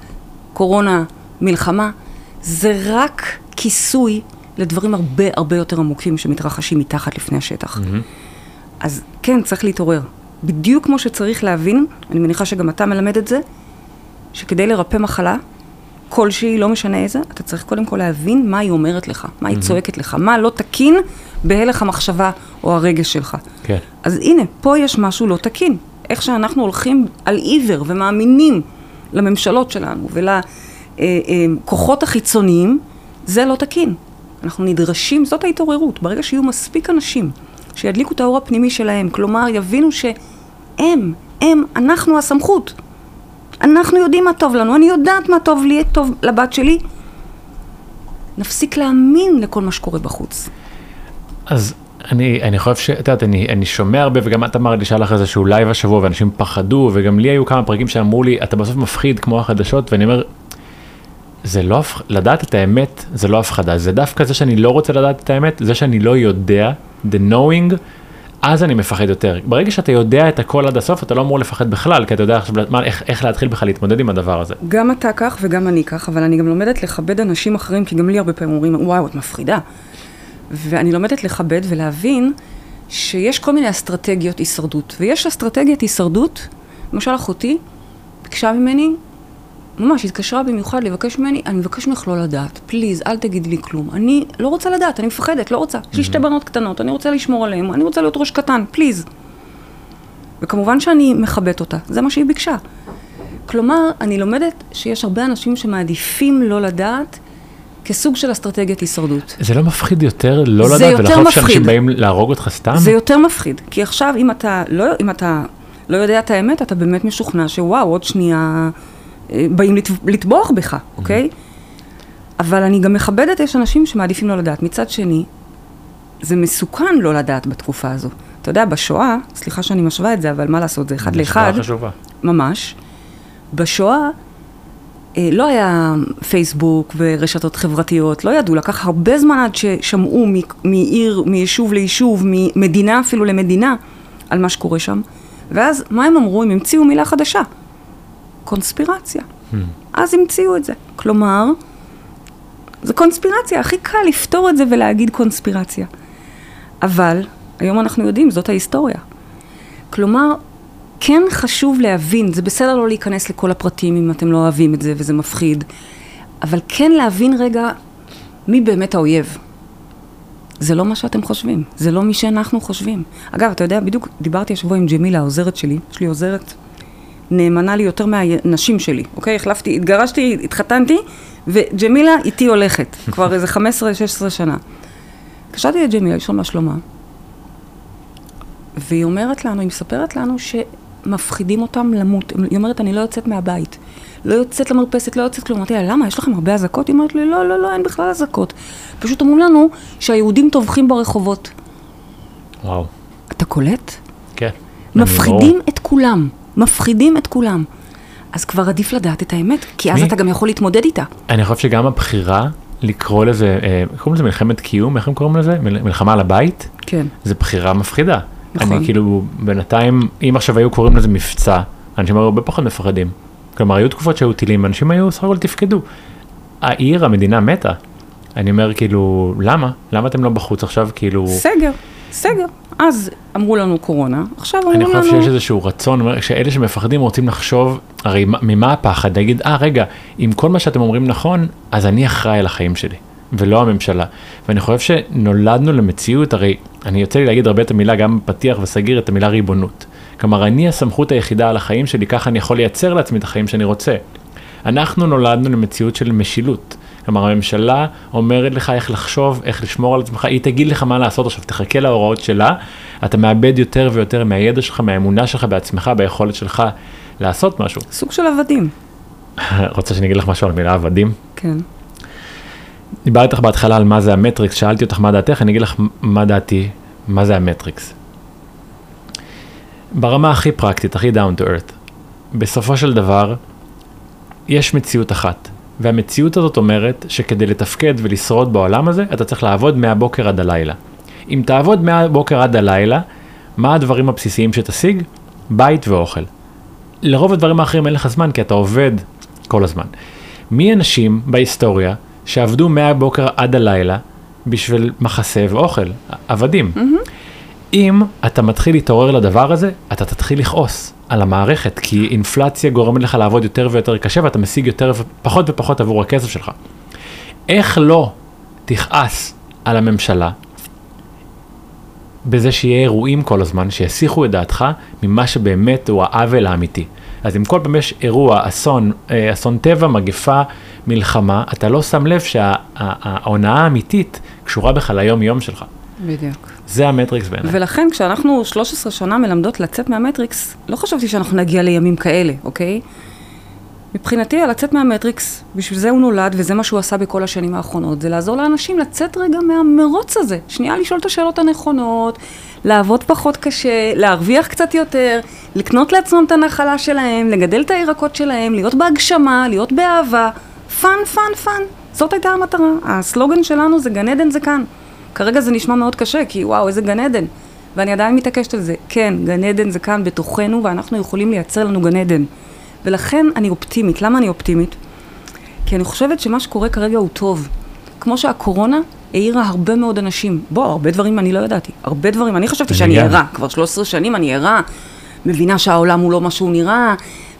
קורונה, מלחמה, זה רק כיסוי לדברים הרבה הרבה יותר עמוקים שמתרחשים מתחת לפני השטח. אז כן, צריך להתעורר. בדיוק כמו שצריך להבין, אני מניחה שגם אתה מלמד את זה, שכדי לרפא מחלה, כלשהי, לא משנה איזה, אתה צריך קודם כל להבין מה היא אומרת לך, מה היא צועקת לך, מה לא תקין בהלך המחשבה או הרגש שלך. כן. אז הנה, פה יש משהו לא תקין. איך שאנחנו הולכים על עיוור ומאמינים לממשלות שלנו ולכוחות החיצוניים, זה לא תקין. אנחנו נדרשים, זאת ההתעוררות, ברגע שיהיו מספיק אנשים שידליקו את האור הפנימי שלהם, כלומר יבינו שהם, הם, אנחנו הסמכות. אנחנו יודעים מה טוב לנו, אני יודעת מה טוב לי, טוב לבת שלי. נפסיק להאמין לכל מה שקורה בחוץ. אז אני, אני חושב ש... את יודעת, אני, אני שומע הרבה, וגם את אמרת לי שהלך איזשהו לייב השבוע, ואנשים פחדו, וגם לי היו כמה פרקים שאמרו לי, אתה בסוף מפחיד כמו החדשות, ואני אומר... זה לא, לדעת את האמת, זה לא הפחדה. זה דווקא זה שאני לא רוצה לדעת את האמת, זה שאני לא יודע, the knowing, אז אני מפחד יותר. ברגע שאתה יודע את הכל עד הסוף, אתה לא אמור לפחד בכלל, כי אתה יודע איך, איך להתחיל בכלל להתמודד עם הדבר הזה. גם אתה כך וגם אני כך, אבל אני גם לומדת לכבד אנשים אחרים, כי גם לי הרבה פעמים אומרים, וואו, את מפחידה. ואני לומדת לכבד ולהבין שיש כל מיני אסטרטגיות הישרדות. ויש אסטרטגיית הישרדות, למשל אחותי, ביקשה ממני, ממש התקשרה במיוחד לבקש ממני, אני מבקש ממך לא לדעת, פליז, אל תגיד לי כלום, אני לא רוצה לדעת, אני מפחדת, לא רוצה, יש לי שתי בנות קטנות, אני רוצה לשמור עליהן, אני רוצה להיות ראש קטן, פליז. וכמובן שאני מחבאת אותה, זה מה שהיא ביקשה. כלומר, אני לומדת שיש הרבה אנשים שמעדיפים לא לדעת, כסוג של אסטרטגיית הישרדות. זה לא מפחיד יותר לא לדעת, ולחשוב שאנשים באים להרוג אותך סתם? זה יותר מפחיד, כי עכשיו אם אתה לא, אם אתה לא יודע את האמת, אתה באמת משוכנע שוואו, עוד שנייה באים לטבוח בך, אוקיי? אבל אני גם מכבדת, יש אנשים שמעדיפים לא לדעת. מצד שני, זה מסוכן לא לדעת בתקופה הזו. אתה יודע, בשואה, סליחה שאני משווה את זה, אבל מה לעשות, זה אחד לאחד. ממש. בשואה, לא היה פייסבוק ורשתות חברתיות, לא ידעו, לקח הרבה זמן עד ששמעו מעיר, מיישוב ליישוב, ממדינה אפילו למדינה, על מה שקורה שם. ואז מה הם אמרו? הם המציאו מילה חדשה. קונספירציה. אז המציאו את זה. כלומר, זה קונספירציה. הכי קל לפתור את זה ולהגיד קונספירציה. אבל, היום אנחנו יודעים, זאת ההיסטוריה. כלומר, כן חשוב להבין, זה בסדר לא להיכנס לכל הפרטים אם אתם לא אוהבים את זה וזה מפחיד, אבל כן להבין רגע מי באמת האויב. זה לא מה שאתם חושבים, זה לא מי שאנחנו חושבים. אגב, אתה יודע, בדיוק דיברתי השבוע עם ג'מילה, העוזרת שלי, יש לי עוזרת נאמנה לי יותר מהנשים שלי, אוקיי? החלפתי, התגרשתי, התחתנתי, וג'מילה איתי הולכת, כבר איזה חמש עשרה שש עשרה שנה. קשבתי את ג'מילה, יש לו מה שלומה, והיא אומרת לנו, היא מספרת לנו ש... מפחידים אותם למות. היא אומרת, אני לא יוצאת מהבית. לא יוצאת למרפסת, לא יוצאת כלום. אמרתי לה, למה? יש לכם הרבה הזקות? היא אומרת לי, לא, לא, לא, אין בכלל הזקות. פשוט אמרו לנו שהיהודים טובחים ברחובות. וואו. אתה קולט? כן. מפחידים את כולם. מפחידים את כולם. אז כבר עדיף לדעת את האמת, כי אז אתה גם יכול להתמודד איתה. אני חושב שגם הבחירה לקרוא לזה, קוראים לזה מלחמת קיום, איך הם קוראים לזה? מלחמה על הבית? כן. זה בחירה מפחידה. אני כאילו, בינתיים, אם עכשיו היו קוראים לזה מבצע, אנשים היו הרבה פחות מפחדים. כלומר, היו תקופות שהיו טילים, אנשים היו סך הכל תפקדו. העיר, המדינה מתה. אני אומר כאילו, למה? למה אתם לא בחוץ עכשיו כאילו... סגר, סגר. אז אמרו לנו קורונה, עכשיו אמרו לנו... אני חושב שיש איזשהו רצון, שאלה שמפחדים רוצים לחשוב, הרי ממה הפחד? נגיד, אה, רגע, אם כל מה שאתם אומרים נכון, אז אני אחראי על החיים שלי. ולא הממשלה. ואני חושב שנולדנו למציאות, הרי אני יוצא לי להגיד הרבה את המילה, גם פתיח וסגיר את המילה ריבונות. כלומר, אני הסמכות היחידה על החיים שלי, ככה אני יכול לייצר לעצמי את החיים שאני רוצה. אנחנו נולדנו למציאות של משילות. כלומר, הממשלה אומרת לך איך לחשוב, איך לשמור על עצמך, היא תגיד לך מה לעשות עכשיו, תחכה להוראות שלה, אתה מאבד יותר ויותר מהידע שלך, מהאמונה שלך בעצמך, ביכולת שלך לעשות משהו. סוג של עבדים. רוצה שאני אגיד לך משהו על מילה עבדים? כן. דיברתי איתך בהתחלה על מה זה המטריקס, שאלתי אותך מה דעתך, אני אגיד לך מה דעתי, מה זה המטריקס. ברמה הכי פרקטית, הכי down to earth, בסופו של דבר, יש מציאות אחת, והמציאות הזאת אומרת שכדי לתפקד ולשרוד בעולם הזה, אתה צריך לעבוד מהבוקר עד הלילה. אם תעבוד מהבוקר עד הלילה, מה הדברים הבסיסיים שתשיג? בית ואוכל. לרוב הדברים האחרים אין לך זמן, כי אתה עובד כל הזמן. מי אנשים בהיסטוריה, שעבדו מהבוקר עד הלילה בשביל מחסה ואוכל, עבדים. Mm-hmm. אם אתה מתחיל להתעורר לדבר הזה, אתה תתחיל לכעוס על המערכת, כי אינפלציה גורמת לך לעבוד יותר ויותר קשה, ואתה משיג יותר ופחות ופחות עבור הכסף שלך. איך לא תכעס על הממשלה, בזה שיהיה אירועים כל הזמן, שיסיחו את דעתך ממה שבאמת הוא העוול האמיתי. אז אם כל פעם יש אירוע, אסון, אסון טבע, מגפה, מלחמה, אתה לא שם לב שההונאה האמיתית קשורה בך ליום יום שלך. בדיוק. זה המטריקס בעיניי. ולכן כשאנחנו שלוש עשרה שנה מלמדות לצאת מהמטריקס, לא חשבתי שאנחנו נגיע לימים כאלה, אוקיי? מבחינתי, לצאת מהמטריקס, בשביל זה הוא נולד, וזה מה שהוא עשה בכל השנים האחרונות, זה לעזור לאנשים לצאת רגע מהמרוץ הזה. שנייה, לשאול את השאלות הנכונות, לעבוד פחות קשה, להרוויח קצת יותר, לקנות לעצמם את הנחלה שלהם, לגדל את הירקות שלהם, להיות בהגשמה, להיות באהבה. פן, פן, פן. זאת הייתה המטרה. הסלוגן שלנו זה גן עדן זה כאן. כרגע זה נשמע מאוד קשה, כי וואו, איזה גן עדן. ואני עדיין מתעקשת על זה. כן, גן עדן זה כאן בתוכנו, ואנחנו יכולים לייצר לנו גן עדן. ולכן אני אופטימית. למה אני אופטימית? כי אני חושבת שמה שקורה כרגע הוא טוב. כמו שהקורונה העירה הרבה מאוד אנשים. בוא, הרבה דברים אני לא ידעתי. הרבה דברים. אני חשבתי שאני ערה. כבר שלוש עשרה שנים אני ערה. מבינה שהעולם הוא לא מה שהוא נראה.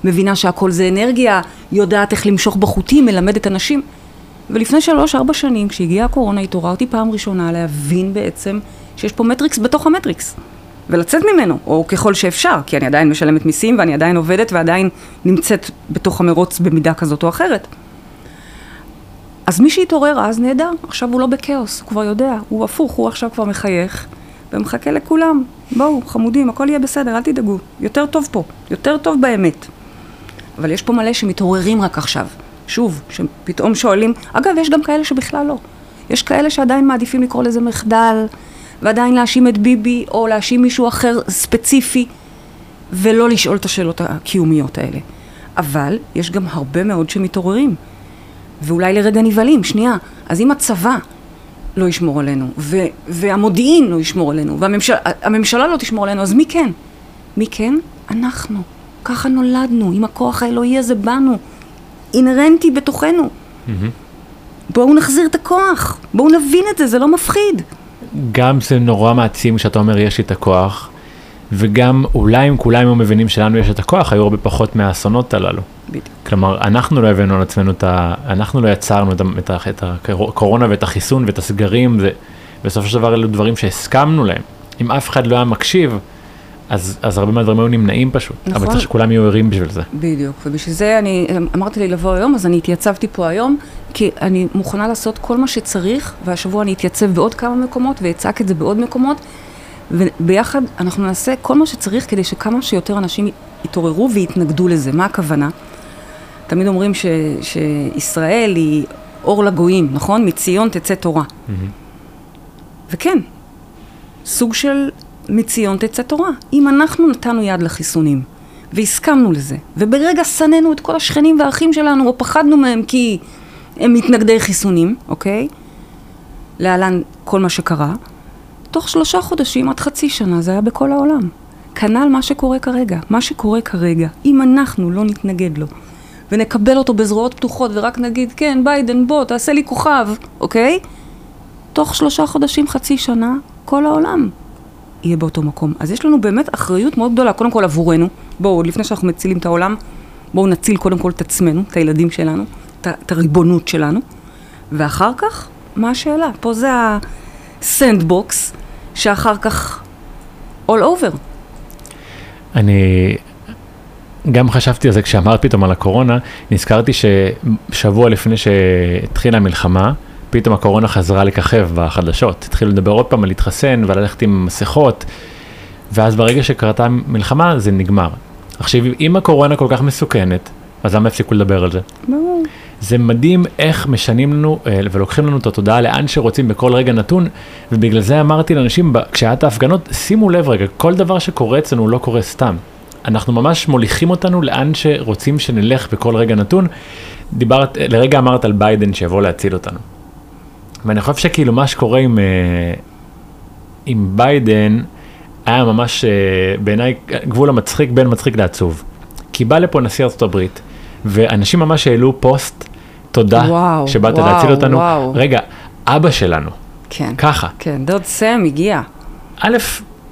מבינה שהכל זה אנרגיה. יודעת איך למשוך בחוטים, מלמדת אנשים. ולפני שלוש, ארבע שנים, כשהגיעה הקורונה, התעוררתי פעם ראשונה להבין בעצם שיש פה מטריקס בתוך המטריקס. ולצאת ממנו, או ככל שאפשר, כי אני עדיין משלמת מיסים, ואני עדיין עובדת, ועדיין נמצאת בתוך המרוץ במידה כזאת או אחרת. אז מי שהתעורר אז נהדר, עכשיו הוא לא בקאוס, הוא כבר יודע, הוא הפוך, הוא עכשיו כבר מחייך, ומחכה לכולם, בואו, חמודים, הכל יהיה בסדר, אל תדאגו, יותר טוב פה, יותר טוב באמת. אבל יש פה מלא שמתעוררים רק עכשיו, שוב, שפתאום שואלים, אגב, יש גם כאלה שבכלל לא. יש כאלה שעדיין מעדיפים לקרוא לזה מחדל, ועדיין להאשים את ביבי, או להאשים מישהו אחר ספציפי, ולא לשאול את השאלות הקיומיות האלה. אבל יש גם הרבה מאוד שמתעוררים, ואולי לרגע נבלים, שנייה, אז אם הצבא לא ישמור עלינו, ו- והמודיעין לא ישמור עלינו, והממשלה והממשל, לא תשמור עלינו, אז מי כן? מי כן? אנחנו. ככה נולדנו, עם הכוח האלוהי הזה בנו, אינרנטי בתוכנו. Mm-hmm. בואו נחזיר את הכוח, בואו נבין את זה, זה לא מפחיד. גם זה נורא מעצים שאתה אומר יש לי את הכוח, וגם אולי אם כולם הם מבינים שלנו יש את הכוח, היו הרבה פחות מהאסונות הללו. בדיוק. כלומר, אנחנו לא הבאנו על עצמנו את ה... אנחנו לא יצרנו את, ה... את הקורונה ואת החיסון ואת הסגרים, זה... בסופו של דבר אלו דברים שהסכמנו להם. אם אף אחד לא היה מקשיב, אז, אז הרבה מהדברים היו נמנעים פשוט. נכון. אבל צריך שכולם יהיו ערים בשביל זה. בדיוק. ובשביל זה אני... אמרתי לי לבוא היום, אז אני התייצבתי פה היום, כי אני מוכנה לעשות כל מה שצריך, והשבוע אני התייצב בעוד כמה מקומות, והצעק את זה בעוד מקומות, וביחד אנחנו נעשה כל מה שצריך כדי שכמה שיותר אנשים יתעוררו ויתנגדו לזה. מה הכוונה? תמיד אומרים ש, שישראל היא אור לגויים, נכון? מציון תצא תורה. Mm-hmm. וכן, סוג של מציון תצא תורה. אם אנחנו נתנו יד לחיסונים והסכמנו לזה, וברגע סננו את כל השכנים והאחים שלנו, או פחדנו מהם כי הם מתנגדי חיסונים, אוקיי? להלן כל מה שקרה, תוך שלושה חודשים עד חצי שנה, זה היה בכל העולם. כנ"ל מה שקורה כרגע. מה שקורה כרגע, אם אנחנו לא נתנגד לו, ונקבל אותו בזרועות פתוחות, ורק נגיד, כן, ביידן, בוא, תעשה לי כוכב, אוקיי? תוך שלושה חודשים, חצי שנה, כל העולם יהיה באותו מקום. אז יש לנו באמת אחריות מאוד גדולה, קודם כל עבורנו. בואו, לפני שאנחנו מצילים את העולם, בואו נציל קודם כל את עצמנו, את הילדים שלנו, את הריבונות שלנו. ואחר כך, מה השאלה? פה זה הסנדבוקס, שאחר כך all over. אני גם חשבתי על זה כשאמרת פתאום על הקורונה, נזכרתי ששבוע לפני שהתחילה המלחמה, פתאום הקורונה חזרה לככב בחדשות. התחילו לדבר עוד פעם על להתחסן ועל ללכת עם מסכות, ואז ברגע שקרתה מלחמה זה נגמר. עכשיו, אם הקורונה כל כך מסוכנת, אז למה הפסיקו לדבר על זה? זה מדהים איך משנים לנו ולוקחים לנו את התודעה לאן שרוצים בכל רגע נתון, ובגלל זה אמרתי לאנשים, כשהיית ההפגנות, שימו לב רגע, כל דבר שקורה אצלנו לא קורה סתם. אנחנו ממש מוליכים אותנו לאן שרוצים שנלך בכל רגע נתון. דיברת, לרגע אמרת על ביידן שיבוא להציל אותנו. ואני חושב שכאילו מה שקורה עם, עם ביידן, היה ממש בעיניי גבול המצחיק בין מצחיק לעצוב. כי בא לפה נשיא ארצות הברית, ואנשים ממש העלו פוסט, תודה וואו, שבאת וואו, להציל אותנו. וואו. רגע, אבא שלנו. כן. ככה. כן, דוד סם הגיע. א',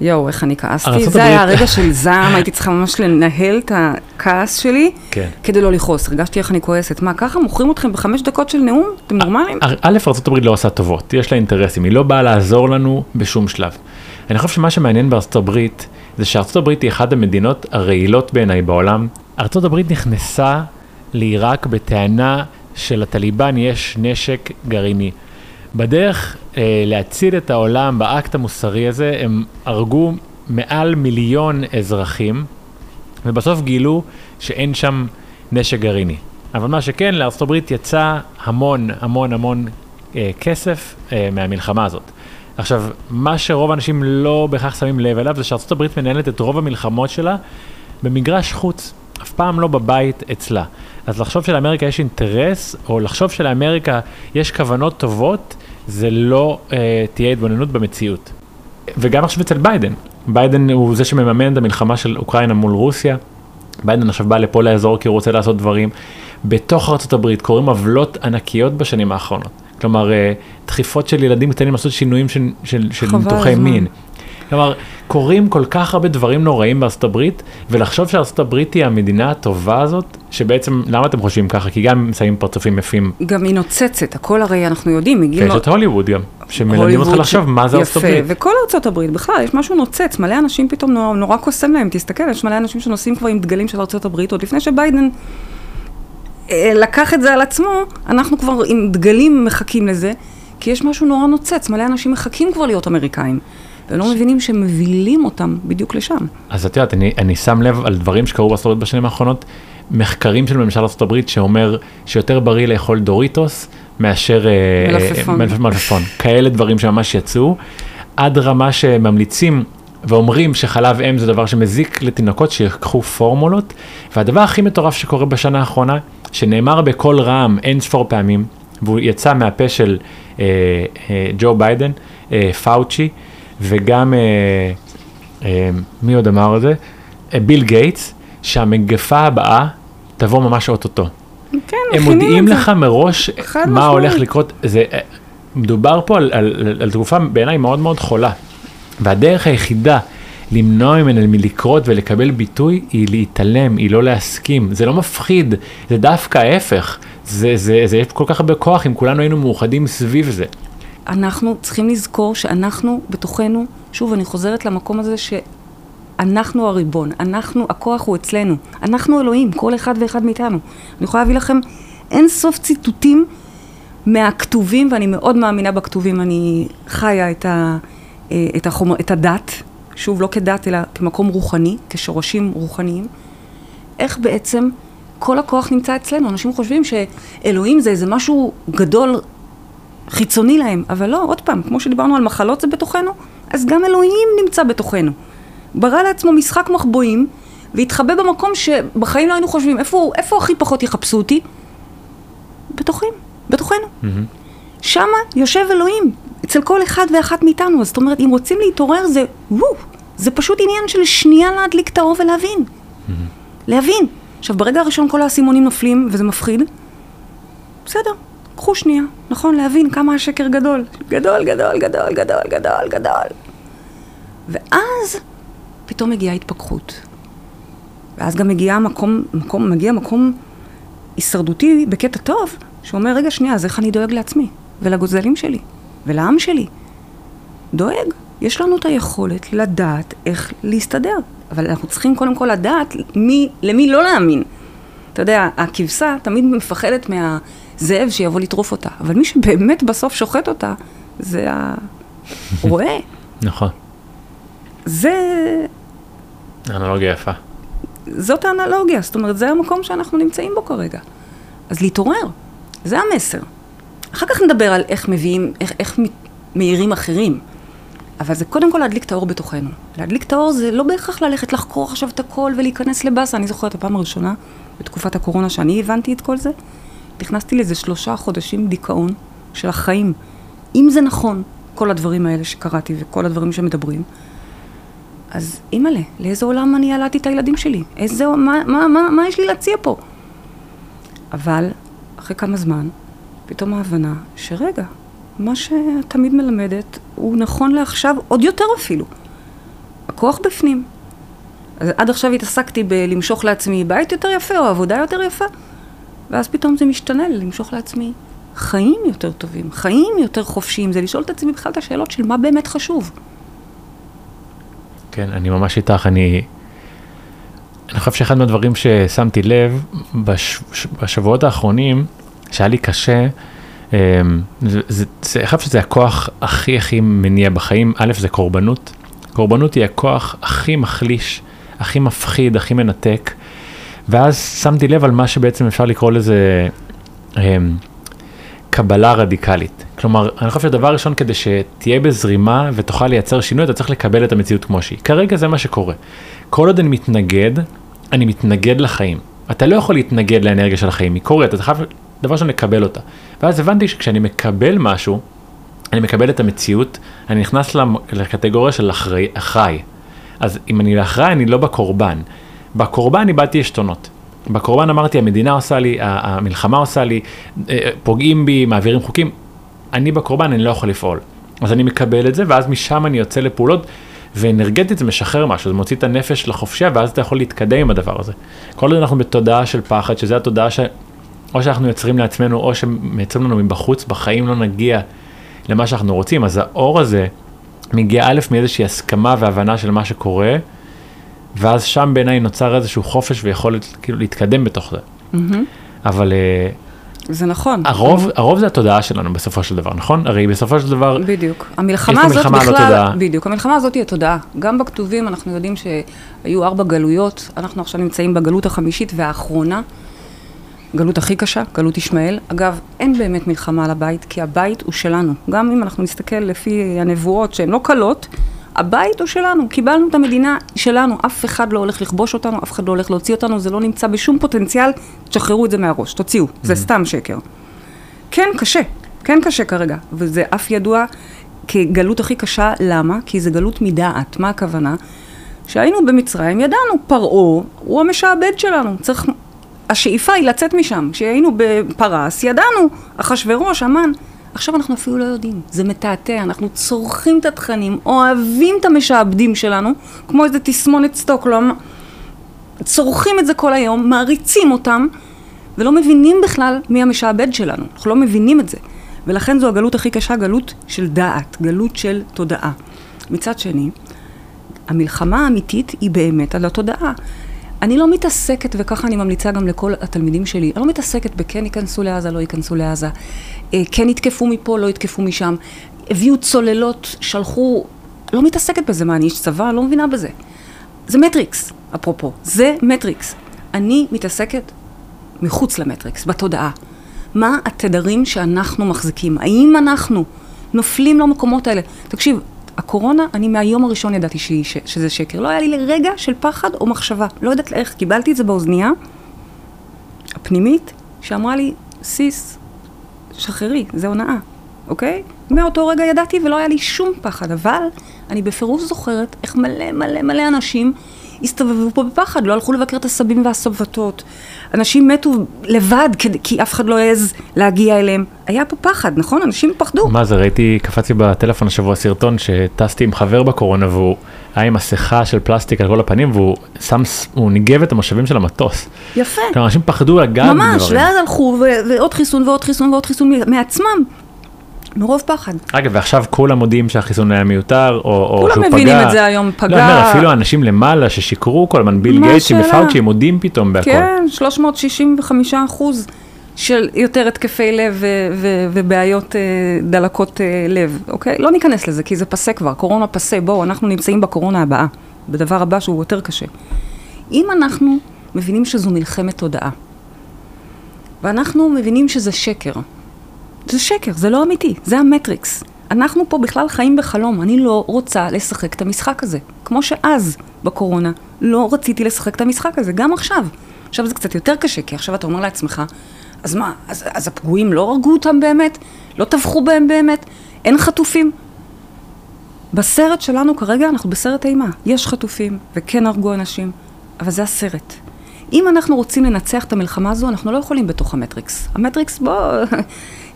יואו, איך אני כעסתי. זה היה הרגע של זעם, הייתי צריכה ממש לנהל את הכעס שלי, כדי לא לחוס. הרגשתי איך אני כועסת. מה, ככה מוכרים אתכם בחמש דקות של נאום? אתם נורמליים? א', ארצות הברית לא עושה טובות, יש לה אינטרסים, היא לא באה לעזור לנו בשום שלב. אני חושב שמה שמעניין בארצות הברית, זה שארצות הברית היא אחת המדינות הרעילות בעיניי בעולם. ארצות הברית נכנסה לעיראק בטענה של הטליבן יש נשק גרעיני. בדרך אה, להציל את העולם באקט המוסרי הזה, הם הרגו מעל מיליון אזרחים, ובסוף גילו שאין שם נשק גרעיני. אבל מה שכן, לארצות הברית יצא המון המון המון אה, כסף אה, מהמלחמה הזאת. עכשיו, מה שרוב האנשים לא בהכרח שמים לב אליו, זה שארצות הברית מנהלת את רוב המלחמות שלה במגרש חוץ, אף פעם לא בבית אצלה. אז לחשוב שלאמריקה יש אינטרס, או לחשוב שלאמריקה יש כוונות טובות, זה לא אה, תהיה התבוננות במציאות. וגם עכשיו אצל ביידן. ביידן הוא זה שמממן את המלחמה של אוקראינה מול רוסיה. ביידן עכשיו בא לפה לאזור כי הוא רוצה לעשות דברים. בתוך ארצות הברית קוראים עוולות ענקיות בשנים האחרונות. כלומר, דחיפות של ילדים קטנים לעשות שינויים של, של, של ניתוחי מין. כלומר, קוראים כל כך הרבה דברים נוראים בארצות הברית, ולחשוב שארצות הברית היא המדינה הטובה הזאת, שבעצם, למה אתם חושבים ככה? כי גם שמים פרצופים יפים. גם היא נוצצת, הכל הרי אנחנו יודעים. ויש את הוליווד גם, שמלמדים אותך לחשוב מה זה ארצות הברית. יפה, וכל ארצות הברית, בכלל, יש משהו נוצץ, מלא אנשים פתאום נורא, נורא קוסם להם, תסתכל, יש מלא אנשים שנוסעים כבר עם דגלים של ארצות הברית, עוד לפני שביידן לקח את זה על עצמו, אנחנו כבר עם דגלים מחכים לזה, כי יש משהו נורא נוצץ, מלא אנשים מחכים כבר להיות אמריקאים, ולא מבינים שמבילים אותם בדיוק לשם. אז את יודעת, אני, אני שם לב על דברים שקרו בארצות הברית בשנים האחרונות, מחקרים של ממשל ארצות הברית שאומר שיותר בריא לאכול דוריטוס, מאשר מלפפון, כאלה דברים שממש יצאו, עד רמה שממליצים ואומרים שחלב אם זה דבר שמזיק לתינוקות שיקחו פורמולות, והדבר הכי מטורף שקורה בשנה האחרונה, שנאמר בכל רעם אין ספור פעמים, והוא יצא מהפה של אה, אה, ג'ו ביידן, אה, פאוצ'י, וגם, אה, אה, מי עוד אמר את זה? אה, ביל גייטס, שהמגפה הבאה תבוא ממש אוטוטו. כן, הם מודיעים לך מראש מה הולך לקרות. זה, מדובר פה על, על, על תקופה בעיניי מאוד מאוד חולה. והדרך היחידה למנוע ממנה מלקרות ולקבל ביטוי היא להתעלם, היא לא להסכים. זה לא מפחיד, זה דווקא ההפך. זה, זה, זה יש כל כך הרבה כוח אם כולנו היינו מאוחדים סביב זה. אנחנו צריכים לזכור שאנחנו בתוכנו, שוב אני חוזרת למקום הזה ש... אנחנו הריבון, אנחנו, הכוח הוא אצלנו, אנחנו אלוהים, כל אחד ואחד מאיתנו. אני יכולה להביא לכם אין סוף ציטוטים מהכתובים, ואני מאוד מאמינה בכתובים, אני חיה את, ה, את, החומר, את הדת, שוב לא כדת אלא כמקום רוחני, כשורשים רוחניים, איך בעצם כל הכוח נמצא אצלנו. אנשים חושבים שאלוהים זה איזה משהו גדול חיצוני להם, אבל לא, עוד פעם, כמו שדיברנו על מחלות זה בתוכנו, אז גם אלוהים נמצא בתוכנו. ברא לעצמו משחק מחבואים, והתחבא במקום שבחיים לא היינו חושבים, איפה, איפה הכי פחות יחפשו אותי? בתוכם, בתוכנו. Mm-hmm. שמה יושב אלוהים, אצל כל אחד ואחת מאיתנו. אז זאת אומרת, אם רוצים להתעורר, זה, וואו, זה פשוט עניין של שנייה להדליק את האור ולהבין. Mm-hmm. להבין. עכשיו, ברגע הראשון כל הסימונים נופלים, וזה מפחיד. בסדר, קחו שנייה, נכון? להבין כמה השקר גדול. גדול, גדול, גדול, גדול, גדול, גדול. ואז... פתאום מגיעה התפכחות. ואז גם מגיע מקום, מקום, מגיע מקום הישרדותי בקטע טוב, שאומר, רגע שנייה, אז איך אני דואג לעצמי? ולגוזלים שלי? ולעם שלי? דואג. יש לנו את היכולת לדעת איך להסתדר. אבל אנחנו צריכים קודם כל לדעת מי, למי לא להאמין. אתה יודע, הכבשה תמיד מפחדת מהזאב שיבוא לטרוף אותה. אבל מי שבאמת בסוף שוחט אותה, זה הרועה. נכון. זה... אנלוגיה יפה. זאת האנלוגיה, זאת אומרת, זה המקום שאנחנו נמצאים בו כרגע. אז להתעורר, זה המסר. אחר כך נדבר על איך מביאים, איך, איך מאירים אחרים. אבל זה קודם כל להדליק את האור בתוכנו. להדליק את האור זה לא בהכרח ללכת לחקור עכשיו את הכל ולהיכנס לבאסה. אני זוכרת הפעם הראשונה, בתקופת הקורונה, שאני הבנתי את כל זה, נכנסתי לזה שלושה חודשים דיכאון של החיים. אם זה נכון, כל הדברים האלה שקראתי וכל הדברים שמדברים, אז אימאלה, לאיזה עולם אני ילדתי את הילדים שלי? איזה, מה, מה, מה, מה יש לי להציע פה? אבל, אחרי כמה זמן, פתאום ההבנה שרגע, מה שתמיד מלמדת הוא נכון לעכשיו עוד יותר אפילו. הכוח בפנים. אז עד עכשיו התעסקתי בלמשוך לעצמי בית יותר יפה או עבודה יותר יפה, ואז פתאום זה משתנה למשוך לעצמי חיים יותר טובים, חיים יותר חופשיים. זה לשאול את עצמי בכלל את השאלות של מה באמת חשוב. כן, אני ממש איתך, אני, אני חושב שאחד מהדברים ששמתי לב בש, בשבועות האחרונים, שהיה לי קשה, אני חושב שזה הכוח הכי הכי מניע בחיים. א', זה קורבנות. קורבנות היא הכוח הכי מחליש, הכי מפחיד, הכי מנתק. ואז שמתי לב על מה שבעצם אפשר לקרוא לזה קבלה רדיקלית. כלומר, אני חושב שהדבר ראשון, כדי שתהיה בזרימה ותוכל לייצר שינוי, אתה צריך לקבל את המציאות כמו שהיא. כרגע זה מה שקורה. כל עוד אני מתנגד, אני מתנגד לחיים. אתה לא יכול להתנגד לאנרגיה של החיים. היא קורית, אתה חייב דבר שאני מקבל אותה. ואז הבנתי שכשאני מקבל משהו, אני מקבל את המציאות, אני נכנס לקטגוריה של אחראי, אחראי. אז אם אני אחראי, אני לא בקורבן. בקורבן אני באתי השתונות. בקורבן אמרתי, המדינה עושה לי, המלחמה עושה לי, פוגעים בי, מעבירים חוקים. אני בקורבן, אני לא יכול לפעול. אז אני מקבל את זה, ואז משם אני יוצא לפעולות, ואנרגטית זה משחרר משהו, זה מוציא את הנפש לחופשיה, ואז אתה יכול להתקדם עם הדבר הזה. כל עוד אנחנו בתודעה של פחד, שזה התודעה ש... או שאנחנו יוצרים לעצמנו, או שמייצרים לנו מבחוץ, בחיים לא נגיע למה שאנחנו רוצים. אז האור הזה מגיע א' מאיזושהי הסכמה והבנה של מה שקורה, ואז שם בעיניי נוצר איזשהו חופש ויכולת כאילו להתקדם בתוך זה. Mm-hmm. אבל... זה נכון. הרוב, הרוב זה התודעה שלנו בסופו של דבר, נכון? הרי בסופו של דבר... בדיוק. המלחמה הזאת בכלל... בדיוק. המלחמה הזאת היא התודעה. גם בכתובים אנחנו יודעים שהיו ארבע גלויות, אנחנו עכשיו נמצאים בגלות החמישית והאחרונה, גלות הכי קשה, גלות ישמעאל. אגב, אין באמת מלחמה על הבית, כי הבית הוא שלנו. גם אם אנחנו נסתכל לפי הנבואות שהן לא קלות, הבית הוא שלנו, קיבלנו את המדינה שלנו, אף אחד לא הולך לכבוש אותנו, אף אחד לא הולך להוציא אותנו, זה לא נמצא בשום פוטנציאל, תשחררו את זה מהראש, תוציאו, זה סתם שקר. כן קשה, כן קשה כרגע, וזה אף ידוע כגלות הכי קשה, למה? כי זה גלות מדעת, מה הכוונה? שהיינו במצרים, ידענו, פרעה הוא המשעבד שלנו, צריך... השאיפה היא לצאת משם, כשהיינו בפרס, ידענו, אחשוורוש, אמן, עכשיו אנחנו אפילו לא יודעים, זה מתעתע, אנחנו צורכים את התכנים, אוהבים את המשעבדים שלנו, כמו איזה תסמונת סטוקלום, צורכים את זה כל היום, מעריצים אותם, ולא מבינים בכלל מי המשעבד שלנו, אנחנו לא מבינים את זה, ולכן זו הגלות הכי קשה, גלות של דעת, גלות של תודעה. מצד שני, המלחמה האמיתית היא באמת על התודעה. אני לא מתעסקת, וככה אני ממליצה גם לכל התלמידים שלי, אני לא מתעסקת בכן ייכנסו לעזה, לא ייכנסו לעזה, כן יתקפו מפה, לא יתקפו משם, הביאו צוללות, שלחו, לא מתעסקת בזה, מה, אני איש צבא, לא מבינה בזה. זה מטריקס, אפרופו, זה מטריקס. אני מתעסקת מחוץ למטריקס, בתודעה. מה התדרים שאנחנו מחזיקים? האם אנחנו נופלים למקומות האלה? תקשיב, הקורונה, אני מהיום הראשון ידעתי ש... שזה שקר. לא היה לי לרגע של פחד או מחשבה. לא יודעת איך. קיבלתי את זה באוזנייה הפנימית, שאמרה לי, סיס, שחררי, זה הונאה. אוקיי? מאותו רגע ידעתי ולא היה לי שום פחד. אבל אני בפירוש זוכרת איך מלא מלא מלא אנשים הסתובבו פה בפחד. לא הלכו לבקר את הסבים והסובבתות. אנשים מתו לבד כי אף אחד לא העז להגיע אליהם. היה פה פחד, נכון? אנשים פחדו. מה זה? ראיתי, קפצתי בטלפון השבוע סרטון שטסתי עם חבר בקורונה והוא היה עם מסכה של פלסטיק על כל הפנים והוא שם, הוא ניגב את המושבים של המטוס. יפה. כלומר, אנשים פחדו לגעת בדברים. ממש, ואז הלכו ועוד חיסון ועוד חיסון ועוד חיסון מעצמם. מרוב פחד. אגב, ועכשיו כולם מודיעים שהחיסון היה מיותר, או, או שהוא פגע. כולם מבינים את זה היום, פגע. לא, אומר, אפילו האנשים למעלה ששיקרו כל הזמן, ביל גייטס ופאוצ'י, הם מודיעים פתאום בהכל. כן, שלוש מאות שישים וחמישה אחוז של יותר התקפי לב ו- ו- ובעיות דלקות לב, אוקיי? לא ניכנס לזה, כי זה פסה כבר, קורונה פסה, בואו, אנחנו נמצאים בקורונה הבאה, בדבר הבא שהוא יותר קשה. אם אנחנו מבינים שזו מלחמת תודעה, ואנחנו מבינים שזה שקר, זה שקר, זה לא אמיתי, זה המטריקס. אנחנו פה בכלל חיים בחלום, אני לא רוצה לשחק את המשחק הזה. כמו שאז בקורונה לא רציתי לשחק את המשחק הזה, גם עכשיו. עכשיו זה קצת יותר קשה, כי עכשיו אתה אומר לעצמך, אז מה, אז, אז הפגועים לא הרגו אותם באמת? לא טבחו בהם באמת? אין חטופים? בסרט שלנו כרגע אנחנו בסרט אימה. יש חטופים וכן הרגו אנשים, אבל זה הסרט. אם אנחנו רוצים לנצח את המלחמה הזו, אנחנו לא יכולים בתוך המטריקס. המטריקס, בוא,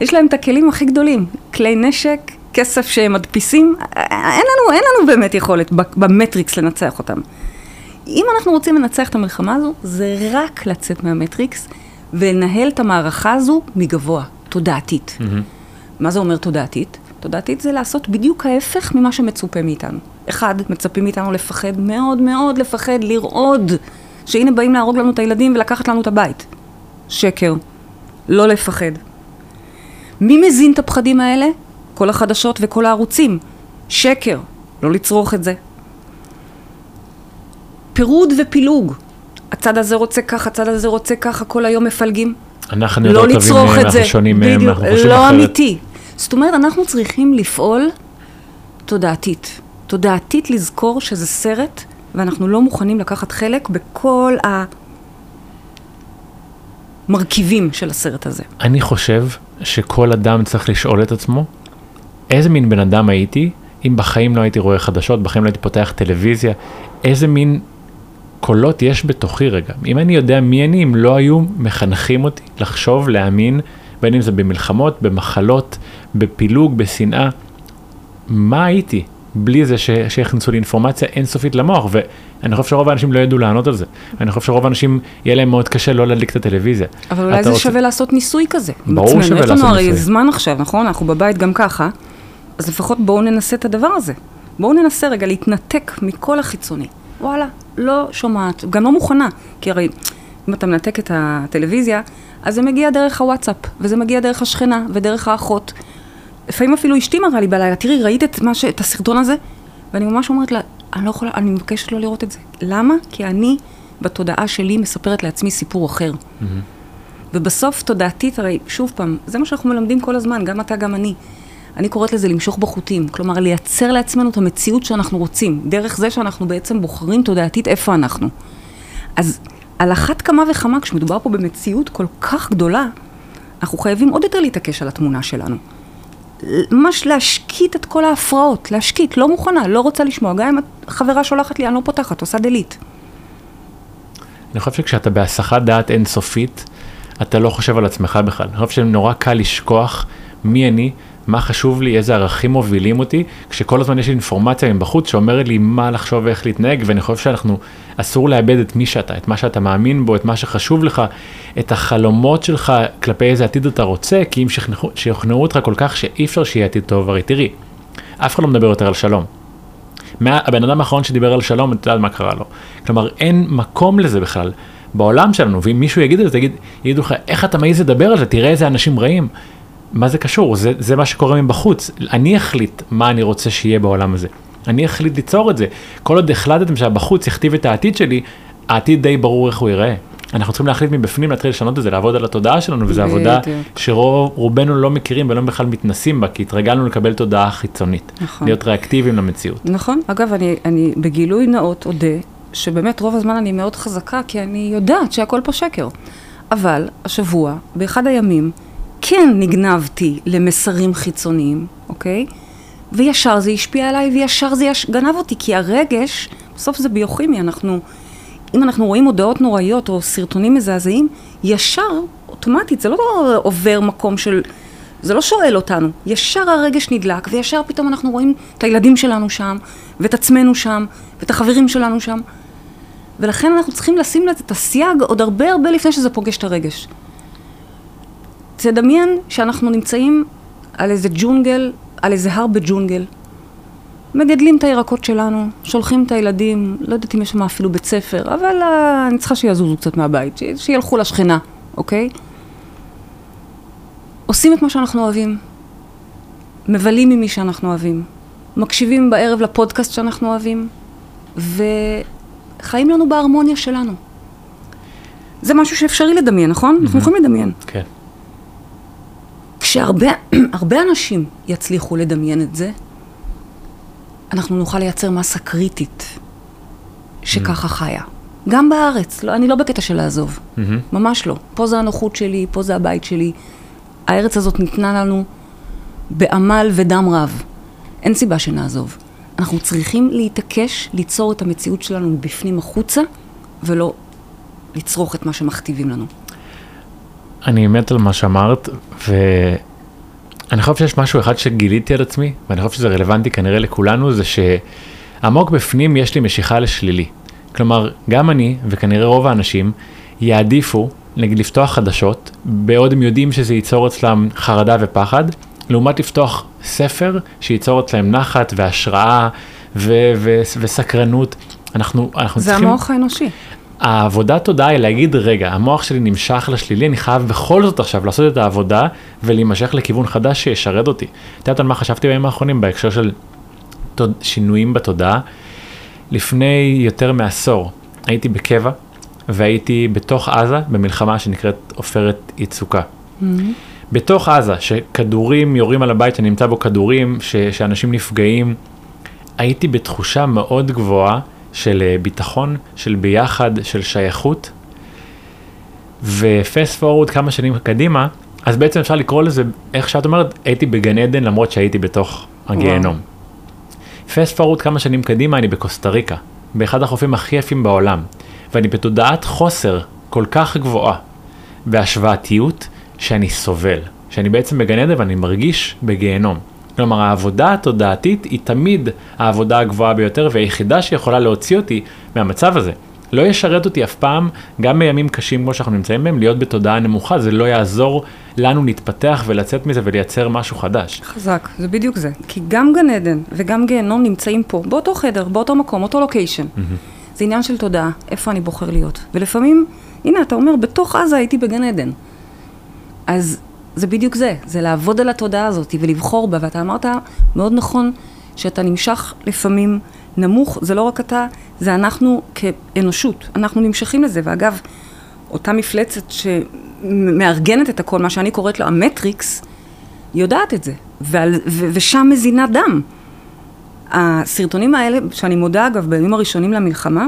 יש להם את הכלים הכי גדולים. כלי נשק, כסף שהם מדפיסים, אין לנו, אין לנו באמת יכולת במטריקס לנצח אותם. אם אנחנו רוצים לנצח את המלחמה הזו, זה רק לצאת מהמטריקס ולנהל את המערכה הזו מגבוה, תודעתית. מה זה אומר תודעתית? תודעתית זה לעשות בדיוק ההפך ממה שמצופה מאיתנו. אחד, מצפים מאיתנו לפחד מאוד מאוד, לפחד לרעוד, שהנה באים להרוג לנו את הילדים ולקחת לנו את הבית. שקר. לא לפחד. מי מזין את הפחדים האלה? כל החדשות וכל הערוצים. שקר. לא לצרוך את זה. פירוד ופילוג. הצד הזה רוצה כך, הצד הזה רוצה כך, כל היום מפלגים. אנחנו לא לצרוך את זה. בדיוק. לא אמיתי. זאת אומרת, אנחנו צריכים לפעול תודעתית. תודעתית לזכור שזה סרט ואנחנו לא מוכנים לקחת חלק בכל המרכיבים של הסרט הזה. אני חושב שכל אדם צריך לשאול את עצמו, איזה מין בן אדם הייתי, אם בחיים לא הייתי רואה חדשות, בחיים לא הייתי פותח טלוויזיה, איזה מין קולות יש בתוכי רגע. אם אני יודע מי אני, אם לא היו מחנכים אותי לחשוב, להאמין, בין אם זה במלחמות, במחלות, בפילוג, בשנאה, מה הייתי? בלי זה שיכנסו לי אינפורמציה אינסופית למוח, ואני חושב שרוב האנשים לא ידעו לענות על זה. אני חושב שרוב האנשים יהיה להם מאוד קשה לא להדליק את הטלוויזיה. אבל אולי זה שווה לעשות ניסוי כזה. ברור שווה לעשות ניסוי. יש לנו הרי זמן עכשיו, נכון? אנחנו בבית גם ככה, אז לפחות בואו ננסה את הדבר הזה. בואו ננסה רגע להתנתק מכל החיצוני. וואלה, לא שומעת, גם לא מוכנה, כי הרי אם אתה מנתק את הטלוויזיה, אז זה מגיע דרך הוואטסאפ, וזה מגיע דרך השכנה, ודרך האחות. לפעמים אפילו אשתי מראה לי בלילה, תראי, ראית את, מה ש... את הסרטון הזה? ואני ממש אומרת לה, אני לא יכולה, אני מבקשת לא לראות את זה. למה? כי אני, בתודעה שלי, מספרת לעצמי סיפור אחר. Mm-hmm. ובסוף, תודעתית, הרי, שוב פעם, זה מה שאנחנו מלמדים כל הזמן, גם אתה, גם אני. אני קוראת לזה למשוך בחוטים, כלומר לייצר לעצמנו את המציאות שאנחנו רוצים, דרך זה שאנחנו בעצם בוחרים תודעתית איפה אנחנו. אז על אחת כמה וכמה, כשמדובר פה במציאות כל כך גדולה, אנחנו חייבים עוד יותר להתעקש על התמונה שלנו. ממש להשקיט את כל ההפרעות, להשקיט, לא מוכנה, לא רוצה לשמוע, גם אם החברה שולחת לי, אני לא פותחת, עושה דלית. אני חושב שכשאתה בהסחת דעת אינסופית, אתה לא חושב על עצמך בכלל. אני חושב שנורא קל לשכוח מי אני, מה חשוב לי, איזה ערכים מובילים אותי, כשכל הזמן יש לי אינפורמציה מבחוץ שאומרת לי מה לחשוב ואיך להתנהג, ואני חושב שאנחנו אסור לאבד את מי שאתה, את מה שאתה מאמין בו, את מה שחשוב לך, את החלומות שלך כלפי איזה עתיד אתה רוצה, כי אם שיוכנעו אותך כל כך שאי אפשר שיהיה עתיד טוב, הרי תראי, אף אחד לא מדבר יותר על שלום. הבן אדם האחרון שדיבר על שלום, אתה יודע מה קרה לו. כלומר, אין מקום לזה בכלל בעולם שלנו, ואם מישהו יגיד את זה, יגידו לך, איך אתה מעיז לדבר על זה? תראה איזה אנשים רעים. מה זה קשור? זה, זה מה שקורה מבחוץ. אני אחליט מה אני רוצה שיהיה בעולם הזה. אני אחליט ליצור את זה. כל עוד החלטתם שהבחוץ יכתיב את העתיד שלי, העתיד די ברור איך הוא ייראה. אנחנו צריכים להחליט מבפנים, להתחיל לשנות את זה, לעבוד על התודעה שלנו, וזו עבודה שרובנו לא מכירים ולא בכלל מתנסים בה, כי התרגלנו לקבל תודעה חיצונית, להיות ריאקטיביים למציאות. נכון. אגב, אני, אני בגילוי נאות עודה, שבאמת רוב הזמן אני מאוד חזקה, כי אני יודעת שהכל פה שקר. אבל השבוע, באחד הימים, כן נגנבתי למסרים חיצוניים, אוקיי? וישר זה השפיע עליי, וישר זה יש... גנב אותי, כי הרגש, בסוף זה ביוכימי, אנחנו... אם אנחנו רואים הודעות נוראיות או סרטונים מזעזעים, ישר, אוטומטית, זה לא עובר מקום של... זה לא שואל אותנו. ישר הרגש נדלק, וישר פתאום אנחנו רואים את הילדים שלנו שם, ואת עצמנו שם, ואת החברים שלנו שם. ולכן אנחנו צריכים לשים לזה את הסייג עוד הרבה הרבה לפני שזה פוגש את הרגש. תדמיין שאנחנו נמצאים על איזה ג'ונגל, על איזה הר בג'ונגל. מגדלים את הירקות שלנו, שולחים את הילדים, לא יודעת אם יש שם אפילו בית ספר, אבל uh, אני צריכה שיעזוזו קצת מהבית, ש- שילכו לשכנה, אוקיי? עושים את מה שאנחנו אוהבים, מבלים ממי שאנחנו אוהבים, מקשיבים בערב לפודקאסט שאנחנו אוהבים, וחיים לנו בהרמוניה שלנו. זה משהו שאפשרי לדמיין, נכון? Mm-hmm. אנחנו יכולים לדמיין. כן. Okay. כשהרבה הרבה אנשים יצליחו לדמיין את זה, אנחנו נוכל לייצר מסה קריטית שככה חיה. גם בארץ, לא, אני לא בקטע של לעזוב. ממש לא. פה זה הנוחות שלי, פה זה הבית שלי. הארץ הזאת ניתנה לנו בעמל ודם רב. אין סיבה שנעזוב. אנחנו צריכים להתעקש, ליצור את המציאות שלנו בפנים החוצה, ולא לצרוך את מה שמכתיבים לנו. אני מת על מה שאמרת, ו... אני חושב שיש משהו אחד שגיליתי על עצמי, ואני חושב שזה רלוונטי כנראה לכולנו, זה שעמוק בפנים יש לי משיכה לשלילי. כלומר, גם אני, וכנראה רוב האנשים, יעדיפו נגיד לפתוח חדשות, בעוד הם יודעים שזה ייצור אצלם חרדה ופחד, לעומת לפתוח ספר שייצור אצלם נחת והשראה ו- ו- וסקרנות. אנחנו, אנחנו זה צריכים... המוח האנושי. העבודה תודעה היא להגיד, רגע, המוח שלי נמשך לשלילי, אני חייב בכל זאת עכשיו לעשות את העבודה ולהימשך לכיוון חדש שישרד אותי. אתה יודעת על מה חשבתי בימים האחרונים בהקשר של שינויים בתודעה? לפני יותר מעשור הייתי בקבע והייתי בתוך עזה במלחמה שנקראת עופרת יצוקה. בתוך עזה שכדורים יורים על הבית שנמצא בו כדורים, ש- שאנשים נפגעים, הייתי בתחושה מאוד גבוהה, של ביטחון, של ביחד, של שייכות, ופסט פורוורד כמה שנים קדימה, אז בעצם אפשר לקרוא לזה, איך שאת אומרת, הייתי בגן עדן למרות שהייתי בתוך הגיהנום. פסט פורוורד כמה שנים קדימה, אני בקוסטריקה, באחד החופים הכי יפים בעולם, ואני בתודעת חוסר כל כך גבוהה, בהשוואתיות שאני סובל, שאני בעצם בגן עדן ואני מרגיש בגיהנום. כלומר, העבודה התודעתית היא תמיד העבודה הגבוהה ביותר, והיחידה שיכולה להוציא אותי מהמצב הזה. לא ישרת אותי אף פעם, גם בימים קשים כמו שאנחנו נמצאים בהם, להיות בתודעה נמוכה, זה לא יעזור לנו להתפתח ולצאת מזה ולייצר משהו חדש. חזק, זה בדיוק זה. כי גם גן עדן וגם גיהנום נמצאים פה, באותו חדר, באותו מקום, אותו לוקיישן. Mm-hmm. זה עניין של תודעה, איפה אני בוחר להיות. ולפעמים, הנה, אתה אומר, בתוך עזה הייתי בגן עדן. אז... זה בדיוק זה, זה לעבוד על התודעה הזאת ולבחור בה, ואתה אמרת מאוד נכון שאתה נמשך לפעמים נמוך, זה לא רק אתה, זה אנחנו כאנושות, אנחנו נמשכים לזה, ואגב, אותה מפלצת שמארגנת את הכל, מה שאני קוראת לו המטריקס, יודעת את זה, ושם מזינה דם. הסרטונים האלה, שאני מודה אגב, בימים הראשונים למלחמה,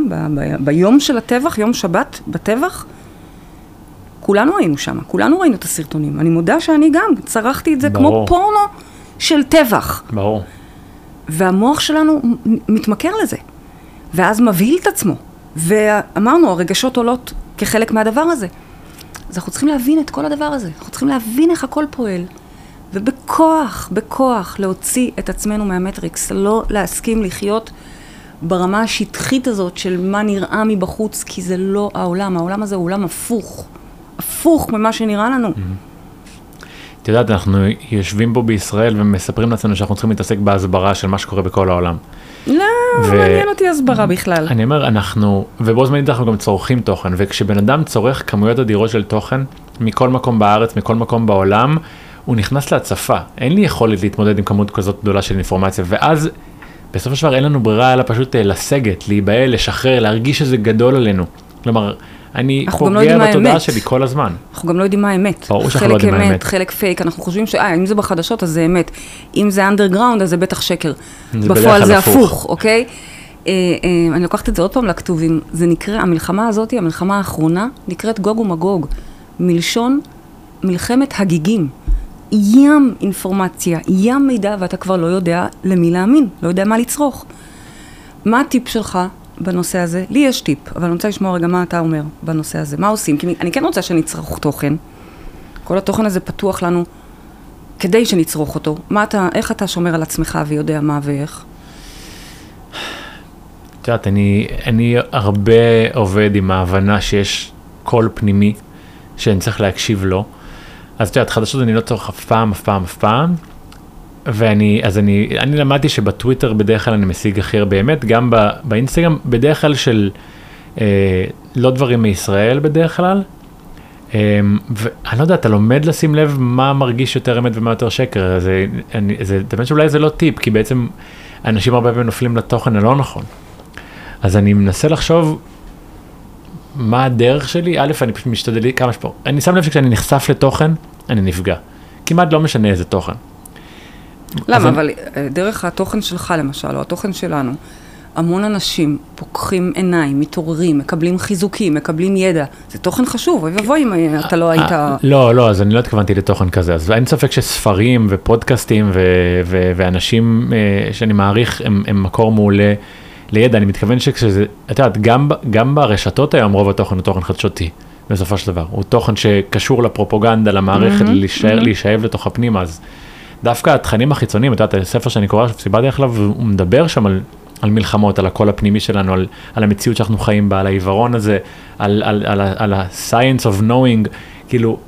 ביום של הטבח, יום שבת בטבח, כולנו היינו שם, כולנו ראינו את הסרטונים. אני מודה שאני גם צרכתי את זה כמו פורנו של טבח. ברור. והמוח שלנו מתמכר לזה. ואז מבהיל את עצמו. ואמרנו, הרגשות עולות כחלק מהדבר הזה. אז אנחנו צריכים להבין את כל הדבר הזה. אנחנו צריכים להבין איך הכל פועל. ובכוח, בכוח, להוציא את עצמנו מהמטריקס. לא להסכים לחיות ברמה השטחית הזאת של מה נראה מבחוץ, כי זה לא העולם. העולם הזה הוא עולם הפוך. הפוך ממה שנראה לנו. את יודעת, אנחנו יושבים פה בישראל ומספרים לעצמנו שאנחנו צריכים להתעסק בהסברה של מה שקורה בכל העולם. לא, מעניין אותי הסברה בכלל. אני אומר, אנחנו, ובו זמנית אנחנו גם צורכים תוכן, וכשבן אדם צורך כמויות אדירות של תוכן, מכל מקום בארץ, מכל מקום בעולם, הוא נכנס להצפה. אין לי יכולת להתמודד עם כמות כזאת גדולה של אינפורמציה, ואז בסוף השבר אין לנו ברירה, אלא פשוט לסגת, להיבהל, לשחרר, להרגיש שזה גדול עלינו. כלומר, אני פוגע בתודעה שלי כל הזמן. אנחנו גם לא יודעים מה האמת. חלק אמת, חלק פייק. אנחנו חושבים שאם זה בחדשות, אז זה אמת. אם זה אנדרגראונד, אז זה בטח שקר. בפועל זה הפוך, אוקיי? אני לוקחת את זה עוד פעם לכתובים. זה נקרא, המלחמה הזאת, המלחמה האחרונה, נקראת גוג ומגוג. מלשון מלחמת הגיגים. ים אינפורמציה, ים מידע, ואתה כבר לא יודע למי להאמין, לא יודע מה לצרוך. מה הטיפ שלך? בנושא הזה, לי יש טיפ, אבל אני רוצה לשמוע רגע מה אתה אומר בנושא הזה, מה עושים? כי אני כן רוצה שנצרוך תוכן, כל התוכן הזה פתוח לנו כדי שנצרוך אותו. מה אתה, איך אתה שומר על עצמך ויודע מה ואיך? את יודעת, אני, אני הרבה עובד עם ההבנה שיש קול פנימי שאני צריך להקשיב לו, אז את יודעת, חדשות אני לא צורך אף פעם, אף פעם, אף פעם, ואני, אז אני, אני למדתי שבטוויטר בדרך כלל אני משיג הכי הרבה אמת, גם ב, באינסטגרם בדרך כלל של אה, לא דברים מישראל בדרך כלל, אה, ואני לא יודע, אתה לומד לשים לב מה מרגיש יותר אמת ומה יותר שקר, זה, אני, זה, באמת שאולי זה לא טיפ, כי בעצם אנשים הרבה פעמים נופלים לתוכן הלא נכון, אז אני מנסה לחשוב מה הדרך שלי, א', אני פשוט משתדל כמה שפור, אני שם לב שכשאני נחשף לתוכן, אני נפגע, כמעט לא משנה איזה תוכן, למה? אבל דרך התוכן שלך למשל, או התוכן שלנו, המון אנשים פוקחים עיניים, מתעוררים, מקבלים חיזוקים, מקבלים ידע. זה תוכן חשוב, אוי ובוי אם אתה לא היית... לא, לא, אז אני לא התכוונתי לתוכן כזה. אז אין ספק שספרים ופודקאסטים ואנשים שאני מעריך הם מקור מעולה לידע. אני מתכוון שכשזה, את יודעת, גם ברשתות היום רוב התוכן הוא תוכן חדשותי, בסופו של דבר. הוא תוכן שקשור לפרופוגנדה, למערכת, להישאב לתוך הפנימה, אז... דווקא התכנים החיצוניים, את יודעת, הספר שאני קורא, שסיבדתי עליו, הוא מדבר שם על, על מלחמות, על הקול הפנימי שלנו, על, על המציאות שאנחנו חיים בה, על העיוורון הזה, על, על, על, על ה-science of knowing, כאילו,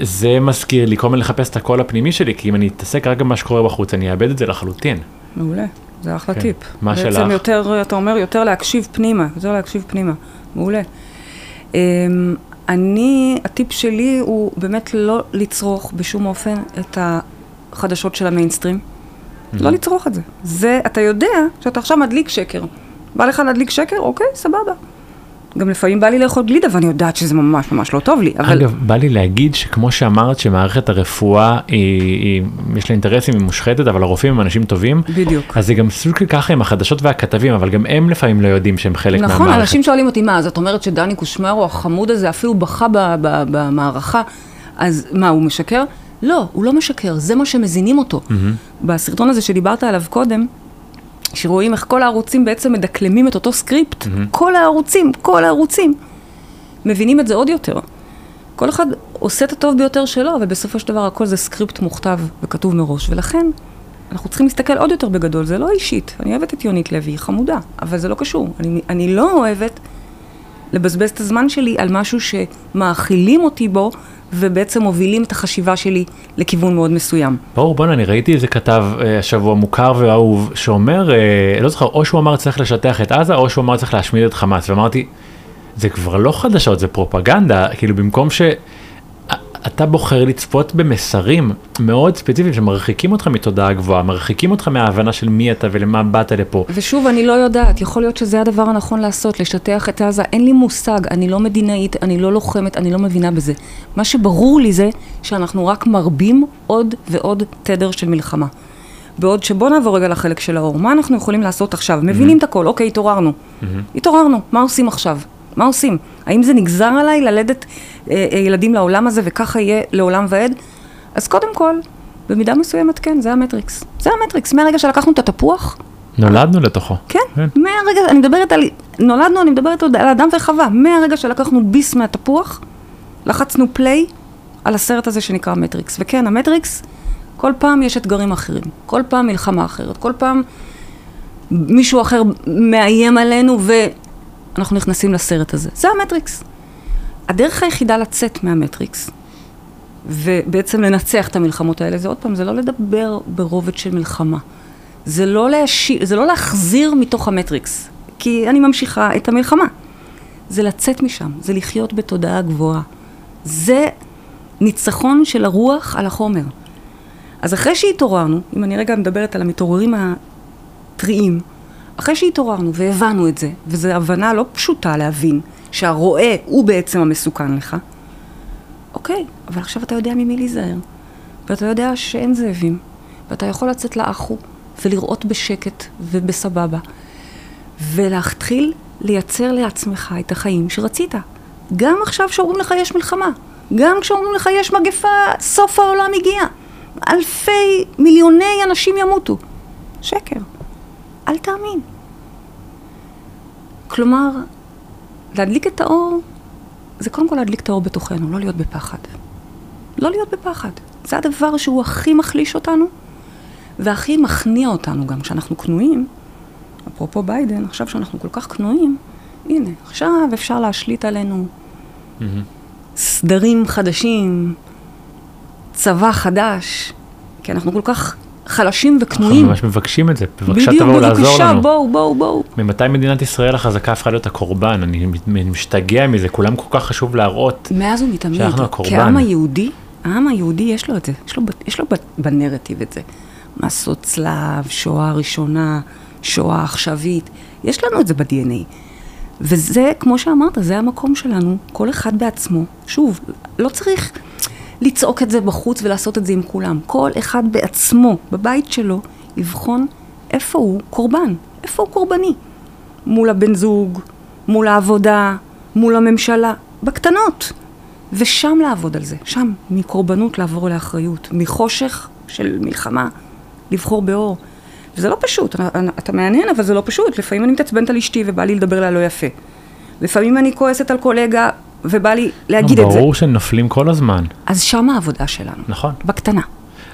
זה מזכיר לי כל מיני לחפש את הקול הפנימי שלי, כי אם אני אתעסק רק במה שקורה בחוץ, אני אאבד את זה לחלוטין. מעולה, זה אחלה טיפ. מה שלך? בעצם יותר, אתה אומר, יותר להקשיב פנימה, יותר להקשיב פנימה, מעולה. אני, הטיפ שלי הוא באמת לא לצרוך בשום אופן את ה... חדשות של המיינסטרים, לא לצרוך את זה. זה, אתה יודע שאתה עכשיו מדליק שקר. בא לך להדליק שקר? אוקיי, סבבה. גם לפעמים בא לי לאכול גלידה, ואני יודעת שזה ממש ממש לא טוב לי. אגב, בא לי להגיד שכמו שאמרת, שמערכת הרפואה, יש לה אינטרסים, היא מושחתת, אבל הרופאים הם אנשים טובים. בדיוק. אז זה גם סוג ככה עם החדשות והכתבים, אבל גם הם לפעמים לא יודעים שהם חלק מהמערכת. נכון, אנשים שואלים אותי, מה, זאת אומרת שדני קושמרו, החמוד הזה, אפילו בכה במערכה, אז מה, הוא משקר? לא, הוא לא משקר, זה מה שמזינים אותו. Mm-hmm. בסרטון הזה שדיברת עליו קודם, שרואים איך כל הערוצים בעצם מדקלמים את אותו סקריפט, mm-hmm. כל הערוצים, כל הערוצים, מבינים את זה עוד יותר. כל אחד עושה את הטוב ביותר שלו, אבל בסופו של דבר הכל זה סקריפט מוכתב וכתוב מראש, ולכן אנחנו צריכים להסתכל עוד יותר בגדול, זה לא אישית. אני אוהבת את יונית לוי, היא חמודה, אבל זה לא קשור. אני, אני לא אוהבת לבזבז את הזמן שלי על משהו שמאכילים אותי בו, ובעצם מובילים את החשיבה שלי לכיוון מאוד מסוים. ברור, בונה, אני ראיתי איזה כתב השבוע מוכר ואהוב, שאומר, לא זוכר, או שהוא אמר צריך לשטח את עזה, או שהוא אמר צריך להשמיד את חמאס, ואמרתי, זה כבר לא חדשות, זה פרופגנדה, כאילו במקום ש... אתה בוחר לצפות במסרים מאוד ספציפיים שמרחיקים אותך מתודעה גבוהה, מרחיקים אותך מההבנה של מי אתה ולמה באת לפה. ושוב, אני לא יודעת, יכול להיות שזה הדבר הנכון לעשות, לשטח את עזה, אין לי מושג, אני לא מדינאית, אני לא לוחמת, אני לא מבינה בזה. מה שברור לי זה שאנחנו רק מרבים עוד ועוד תדר של מלחמה. בעוד שבוא נעבור רגע לחלק של האור, מה אנחנו יכולים לעשות עכשיו? מבינים את הכל, אוקיי, התעוררנו. התעוררנו, מה עושים עכשיו? מה עושים? האם זה נגזר עליי ללדת אה, ילדים לעולם הזה וככה יהיה לעולם ועד? אז קודם כל, במידה מסוימת כן, זה המטריקס. זה המטריקס, מהרגע שלקחנו את התפוח. נולדנו לתוכו. כן, כן. מהרגע, אני מדברת על, נולדנו, אני מדברת על אדם וחווה. מהרגע שלקחנו ביס מהתפוח, לחצנו פליי על הסרט הזה שנקרא מטריקס. וכן, המטריקס, כל פעם יש אתגרים אחרים. כל פעם מלחמה אחרת. כל פעם מישהו אחר מאיים עלינו ו... אנחנו נכנסים לסרט הזה. זה המטריקס. הדרך היחידה לצאת מהמטריקס, ובעצם לנצח את המלחמות האלה, זה עוד פעם, זה לא לדבר ברובד של מלחמה. זה לא להשיר, זה לא להחזיר מתוך המטריקס, כי אני ממשיכה את המלחמה. זה לצאת משם, זה לחיות בתודעה גבוהה. זה ניצחון של הרוח על החומר. אז אחרי שהתעוררנו, אם אני רגע מדברת על המתעוררים הטריים, אחרי שהתעוררנו והבנו את זה, וזו הבנה לא פשוטה להבין שהרועה הוא בעצם המסוכן לך, אוקיי, אבל עכשיו אתה יודע ממי להיזהר, ואתה יודע שאין זאבים, ואתה יכול לצאת לאחו ולראות בשקט ובסבבה, ולהתחיל לייצר לעצמך את החיים שרצית. גם עכשיו שאומרים לך יש מלחמה, גם כשאומרים לך יש מגפה, סוף העולם הגיע, אלפי, מיליוני אנשים ימותו. שקר. אל תאמין. כלומר, להדליק את האור, זה קודם כל להדליק את האור בתוכנו, לא להיות בפחד. לא להיות בפחד. זה הדבר שהוא הכי מחליש אותנו, והכי מכניע אותנו גם. כשאנחנו קנועים, אפרופו ביידן, עכשיו שאנחנו כל כך קנועים, הנה, עכשיו אפשר להשליט עלינו mm-hmm. סדרים חדשים, צבא חדש, כי אנחנו כל כך... חלשים וקנועים. אנחנו ממש מבקשים את זה. בבקשה תבואו לעזור לנו. בואו, בואו, בואו. ממתי מדינת ישראל החזקה הפכה להיות הקורבן? אני משתגע מזה. כולם כל כך חשוב להראות. מאז הוא מתאמין. שאנחנו הקורבן. כי העם היהודי, העם היהודי יש לו את זה. יש לו בנרטיב את זה. מסעות צלב, שואה ראשונה, שואה עכשווית. יש לנו את זה ב-די אן איי. וזה, כמו שאמרת, זה המקום שלנו. כל אחד בעצמו. שוב, לא צריך... לצעוק את זה בחוץ ולעשות את זה עם כולם. כל אחד בעצמו, בבית שלו, יבחון איפה הוא קורבן, איפה הוא קורבני. מול הבן זוג, מול העבודה, מול הממשלה, בקטנות. ושם לעבוד על זה, שם, מקורבנות לעבור לאחריות, מחושך של מלחמה, לבחור באור. וזה לא פשוט, אתה מעניין, אבל זה לא פשוט. לפעמים אני מתעצבנת על אשתי ובא לי לדבר לה לא יפה. לפעמים אני כועסת על קולגה, ובא לי להגיד את זה. ברור שנופלים כל הזמן. אז שם העבודה שלנו. נכון. בקטנה.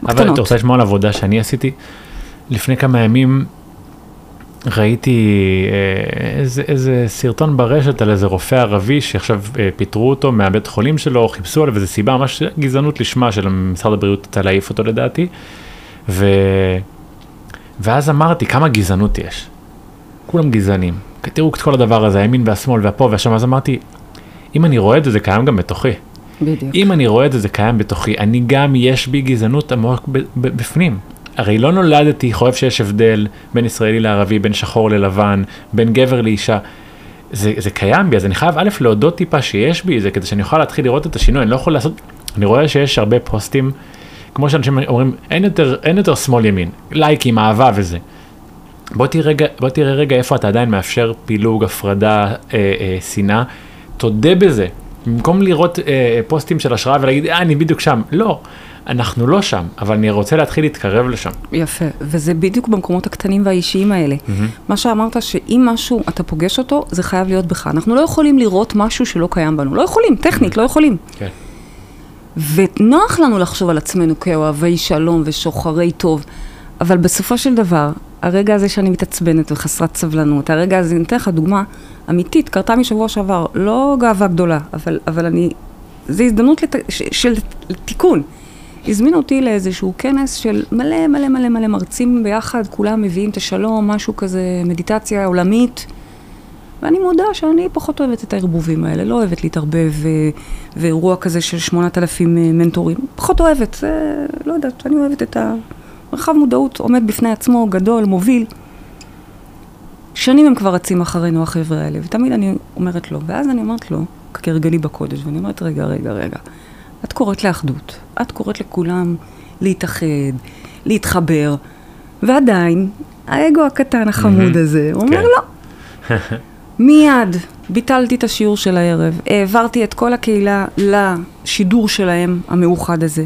אבל אתה רוצה לשמוע על עבודה שאני עשיתי? לפני כמה ימים ראיתי איזה סרטון ברשת על איזה רופא ערבי שעכשיו פיטרו אותו מהבית חולים שלו, חיפשו עליו, וזו סיבה ממש גזענות לשמה של משרד הבריאות, אתה להעיף אותו לדעתי. ואז אמרתי, כמה גזענות יש? כולם גזענים. תראו את כל הדבר הזה, הימין והשמאל והפה והשם. אז אמרתי, אם אני רואה את זה, זה קיים גם בתוכי. בדיוק. אם אני רואה את זה, זה קיים בתוכי. אני גם, יש בי גזענות עמוק בפנים. הרי לא נולדתי, חושב שיש הבדל בין ישראלי לערבי, בין שחור ללבן, בין גבר לאישה. זה, זה קיים בי, אז אני חייב א' להודות טיפה שיש בי זה, כדי שאני אוכל להתחיל לראות את השינוי. אני לא יכול לעשות... אני רואה שיש הרבה פוסטים, כמו שאנשים אומרים, אין יותר, אין יותר שמאל ימין, לייקים, אהבה וזה. בוא תראה רגע, בוא תראה רגע איפה אתה עדיין מאפשר פילוג, הפרדה, אה, אה, שנאה. תודה בזה, במקום לראות אה, פוסטים של השראה ולהגיד, אה, אני בדיוק שם. לא, אנחנו לא שם, אבל אני רוצה להתחיל להתקרב לשם. יפה, וזה בדיוק במקומות הקטנים והאישיים האלה. Mm-hmm. מה שאמרת שאם משהו אתה פוגש אותו, זה חייב להיות בך. אנחנו לא יכולים לראות משהו שלא קיים בנו. לא יכולים, טכנית, mm-hmm. לא יכולים. כן. ונוח לנו לחשוב על עצמנו כאוהבי שלום ושוחרי טוב, אבל בסופו של דבר, הרגע הזה שאני מתעצבנת וחסרת סבלנות, הרגע הזה, נתן לך דוגמה אמיתית, קרתה משבוע שעבר, לא גאווה גדולה, אבל, אבל אני, זו הזדמנות לת, ש, של תיקון. הזמינו אותי לאיזשהו כנס של מלא מלא מלא מלא מרצים ביחד, כולם מביאים את השלום, משהו כזה, מדיטציה עולמית. ואני מודה שאני פחות אוהבת את הערבובים האלה, לא אוהבת להתערבב ואירוע כזה של שמונת אלפים מנטורים, פחות אוהבת, זה, לא יודעת, אני אוהבת את המרחב מודעות, עומד בפני עצמו, גדול, מוביל. שנים הם כבר רצים אחרינו, החבר'ה האלה, ותמיד אני אומרת לו, ואז אני אומרת לו, כרגלי בקודש, ואני אומרת, רגע, רגע, רגע, את קוראת לאחדות, את קוראת לכולם להתאחד, להתחבר, ועדיין, האגו הקטן החמוד הזה, הוא אומר, לא. מיד ביטלתי את השיעור של הערב, העברתי את כל הקהילה לשידור שלהם המאוחד הזה.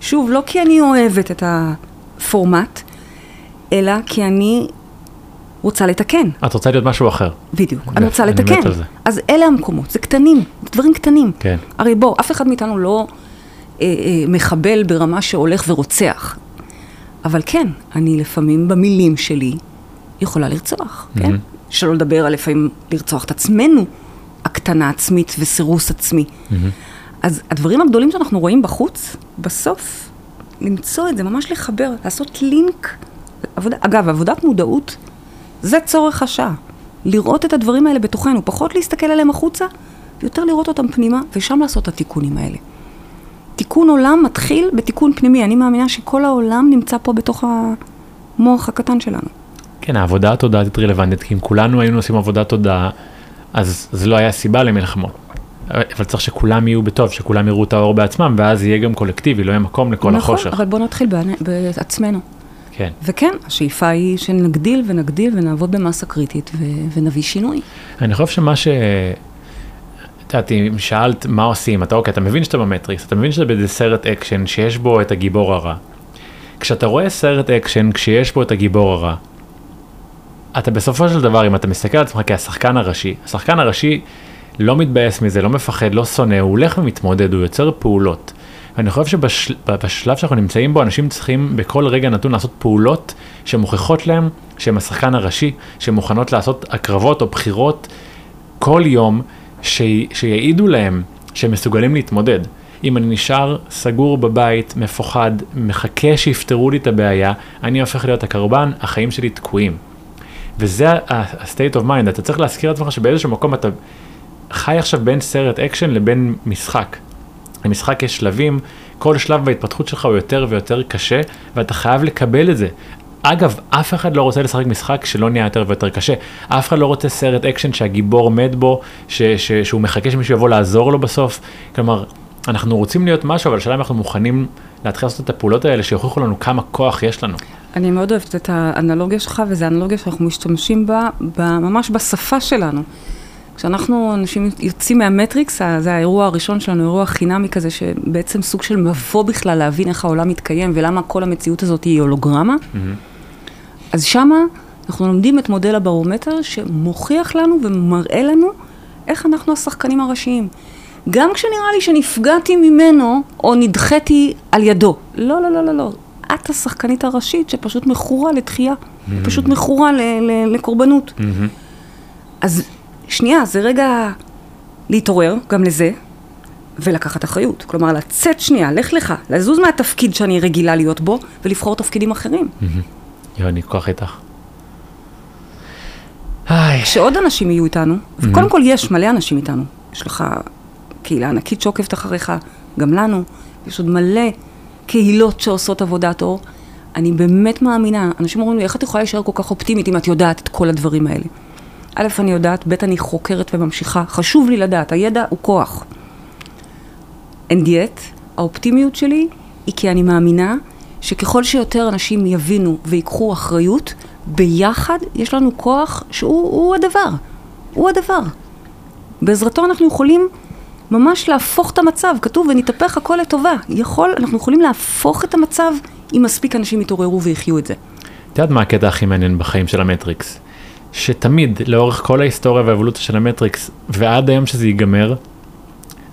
שוב, לא כי אני אוהבת את הפורמט, אלא כי אני רוצה לתקן. את רוצה להיות משהו אחר. בדיוק, אני רוצה לתקן. אז אלה המקומות, זה קטנים, דברים קטנים. הרי בוא, אף אחד מאיתנו לא מחבל ברמה שהולך ורוצח. אבל כן, אני לפעמים במילים שלי יכולה לרצוח, כן? שלא לדבר על לפעמים לרצוח את עצמנו, הקטנה עצמית וסירוס עצמי. אז הדברים הגדולים שאנחנו רואים בחוץ, בסוף, למצוא את זה, ממש לחבר, לעשות לינק. אגב, עבודת מודעות, זה צורך השעה. לראות את הדברים האלה בתוכנו, פחות להסתכל עליהם החוצה, ויותר לראות אותם פנימה, ושם לעשות את התיקונים האלה. תיקון עולם מתחיל בתיקון פנימי. אני מאמינה שכל העולם נמצא פה בתוך המוח הקטן שלנו. כן, העבודה התודעתית רלוונטית, כי אם כולנו היינו עושים עבודה תודעה, אז זה לא היה סיבה למלחמות. אבל צריך שכולם יהיו בטוב, שכולם יראו את האור בעצמם, ואז יהיה גם קולקטיבי, לא יהיה מקום לכל החושך. נכון, אבל בוא נתחיל בעצמנו. כן. וכן, השאיפה היא שנגדיל ונגדיל ונעבוד במסה קריטית ונביא שינוי. אני חושב שמה ש... אם שאלת מה עושים, אתה אוקיי, אתה מבין שאתה במטריקס, אתה מבין שאתה באיזה סרט אקשן שיש בו את הגיבור הרע. כשאתה רואה סרט אקשן, כשיש בו את הגיבור הרע, אתה בסופו של דבר, אם אתה מסתכל על עצמך כהשחקן הראשי, השחקן הראשי לא מתבאס מזה, לא מפחד, לא שונא, הוא הולך ומתמודד, הוא יוצר פעולות. ואני חושב שבשלב שאנחנו נמצאים בו, אנשים צריכים בכל רגע נתון לעשות פעולות שמוכיחות להם שהם השחקן הראשי, שמוכנות לעשות הקרבות או בחירות כל יום, שיעידו להם שמסוגלים להתמודד. אם אני נשאר סגור בבית, מפוחד, מחכה שיפתרו לי את הבעיה, אני הופך להיות הקרבן, החיים שלי תקועים. וזה ה-state of mind. אתה צריך להזכיר לעצמך שבאיזשהו מקום אתה חי עכשיו בין סרט אקשן לבין משחק. למשחק יש שלבים, כל שלב בהתפתחות שלך הוא יותר ויותר קשה, ואתה חייב לקבל את זה. אגב, אף אחד לא רוצה לשחק משחק שלא נהיה יותר ויותר קשה. אף אחד לא רוצה סרט אקשן שהגיבור מת בו, ש- ש- שהוא מחכה שמישהו יבוא לעזור לו בסוף. כלומר, אנחנו רוצים להיות משהו, אבל השאלה אם אנחנו מוכנים להתחיל לעשות את הפעולות האלה, שיוכיחו לנו כמה כוח יש לנו. אני מאוד אוהבת את האנלוגיה שלך, וזו אנלוגיה שאנחנו משתמשים בה, ממש בשפה שלנו. כשאנחנו אנשים יוצאים מהמטריקס, זה האירוע הראשון שלנו, אירוע חינמי כזה, שבעצם סוג של מבוא בכלל להבין איך העולם מתקיים, ולמה כל המציאות הזאת היא הולוגרמה. אז שמה אנחנו לומדים את מודל הברומטר שמוכיח לנו ומראה לנו איך אנחנו השחקנים הראשיים. גם כשנראה לי שנפגעתי ממנו או נדחתי על ידו. לא, לא, לא, לא, לא. את השחקנית הראשית שפשוט מכורה לתחייה, פשוט מכורה ל- ל- לקורבנות. אז שנייה, זה רגע להתעורר גם לזה ולקחת אחריות. כלומר, לצאת שנייה, לך לך, לזוז מהתפקיד שאני רגילה להיות בו ולבחור תפקידים אחרים. אני כל כך איתך. שעוד אנשים יהיו איתנו, וקודם כל יש מלא אנשים איתנו. יש לך קהילה ענקית שעוקבת אחריך, גם לנו. יש עוד מלא קהילות שעושות עבודת אור. אני באמת מאמינה. אנשים אומרים לי, איך את יכולה להישאר כל כך אופטימית אם את יודעת את כל הדברים האלה? א', אני יודעת, ב', אני חוקרת וממשיכה. חשוב לי לדעת, הידע הוא כוח. אין דיאט. האופטימיות שלי היא כי אני מאמינה שככל שיותר אנשים יבינו ויקחו אחריות, ביחד יש לנו כוח שהוא הדבר. הוא הדבר. בעזרתו אנחנו יכולים ממש להפוך את המצב. כתוב, ונתהפך הכל לטובה. יכול, אנחנו יכולים להפוך את המצב אם מספיק אנשים יתעוררו ויחיו את זה. את יודעת מה הקטע הכי מעניין בחיים של המטריקס? שתמיד, לאורך כל ההיסטוריה והאבולוציה של המטריקס, ועד היום שזה ייגמר,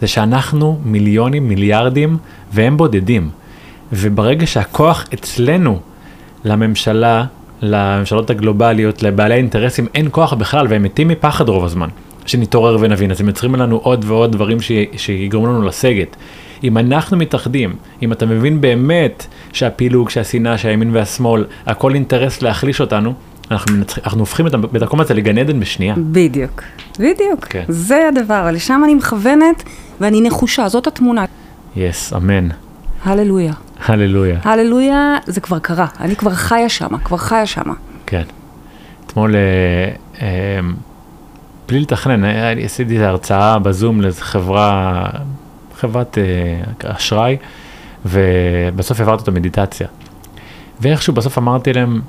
זה שאנחנו מיליונים, מיליארדים, והם בודדים. וברגע שהכוח אצלנו, לממשלה, לממשלות הגלובליות, לבעלי אינטרסים, אין כוח בכלל, והם מתים מפחד רוב הזמן, שנתעורר ונבין. אז הם יוצרים לנו עוד ועוד דברים ש... שיגרמו לנו לסגת. אם אנחנו מתאחדים, אם אתה מבין באמת שהפילוג, שהשנאה, שהימין והשמאל, הכל אינטרס להחליש אותנו, אנחנו, מנצח, אנחנו הופכים את, את המקום הזה לגן עדן בשנייה. בדיוק, בדיוק. כן. זה הדבר, לשם אני מכוונת ואני נחושה, זאת התמונה. יס, yes, אמן. הללויה. הללויה. הללויה, זה כבר קרה, אני כבר חיה שמה, כבר חיה שמה. כן. אתמול, אה, אה, בלי לתכנן, עשיתי את ההרצאה בזום לחברה, חברת אה, אשראי, ובסוף העברתי אותו מדיטציה. ואיכשהו בסוף אמרתי להם,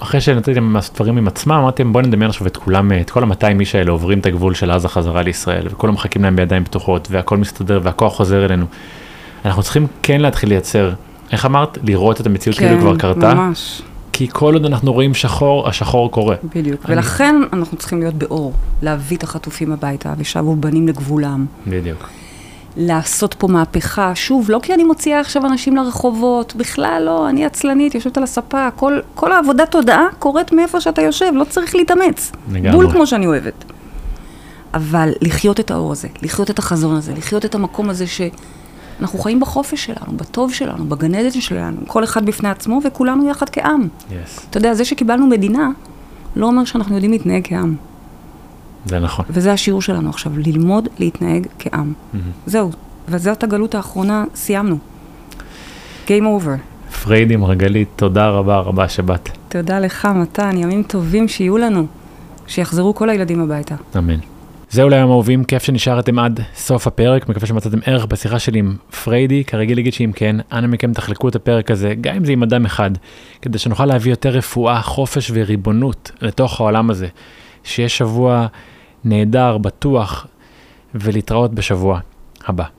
אחרי שנתתי להם דברים עם עצמם, אמרתי להם, בואו נדמיין עכשיו את כולם, את כל ה-מאתיים איש האלה עוברים את הגבול של עזה חזרה לישראל, וכולם מחכים להם בידיים פתוחות, והכל מסתדר, והכוח חוזר אלינו. אנחנו צריכים כן להתחיל לייצר, איך אמרת? לראות את המציאות כן, כאילו כבר קרתה. ממש. כי כל עוד אנחנו רואים שחור, השחור קורה. בדיוק, אני... ולכן אנחנו צריכים להיות באור, להביא את החטופים הביתה, ושבו בנים לגבולם. בדיוק. לעשות פה מהפכה, שוב, לא כי אני מוציאה עכשיו אנשים לרחובות, בכלל לא, אני עצלנית, יושבת על הספה, כל, כל העבודת תודעה קורית מאיפה שאתה יושב, לא צריך להתאמץ. לגמרי. בול כמו שאני אוהבת. אבל לחיות את האור הזה, לחיות את החזון הזה, לחיות את המקום הזה שאנחנו חיים בחופש שלנו, בטוב שלנו, בגן עדן שלנו, כל אחד בפני עצמו וכולנו יחד כעם. Yes. אתה יודע, זה שקיבלנו מדינה, לא אומר שאנחנו יודעים להתנהג כעם. זה נכון. וזה השיעור שלנו עכשיו, ללמוד להתנהג כעם. Mm-hmm. זהו, וזאת הגלות האחרונה, סיימנו. Game over. פרידי מרגלית, תודה רבה רבה שבאת. תודה לך, מתן, ימים טובים שיהיו לנו, שיחזרו כל הילדים הביתה. אמן. זהו ליום אהובים, כיף שנשארתם עד סוף הפרק, מקווה שמצאתם ערך בשיחה שלי עם פריידי, כרגיל להגיד שאם כן, אנא מכם תחלקו את הפרק הזה, גם אם זה עם אדם אחד, כדי שנוכל להביא יותר רפואה, חופש וריבונות לתוך העולם הזה. שיהיה שבוע נהדר, בטוח, ולהתראות בשבוע הבא.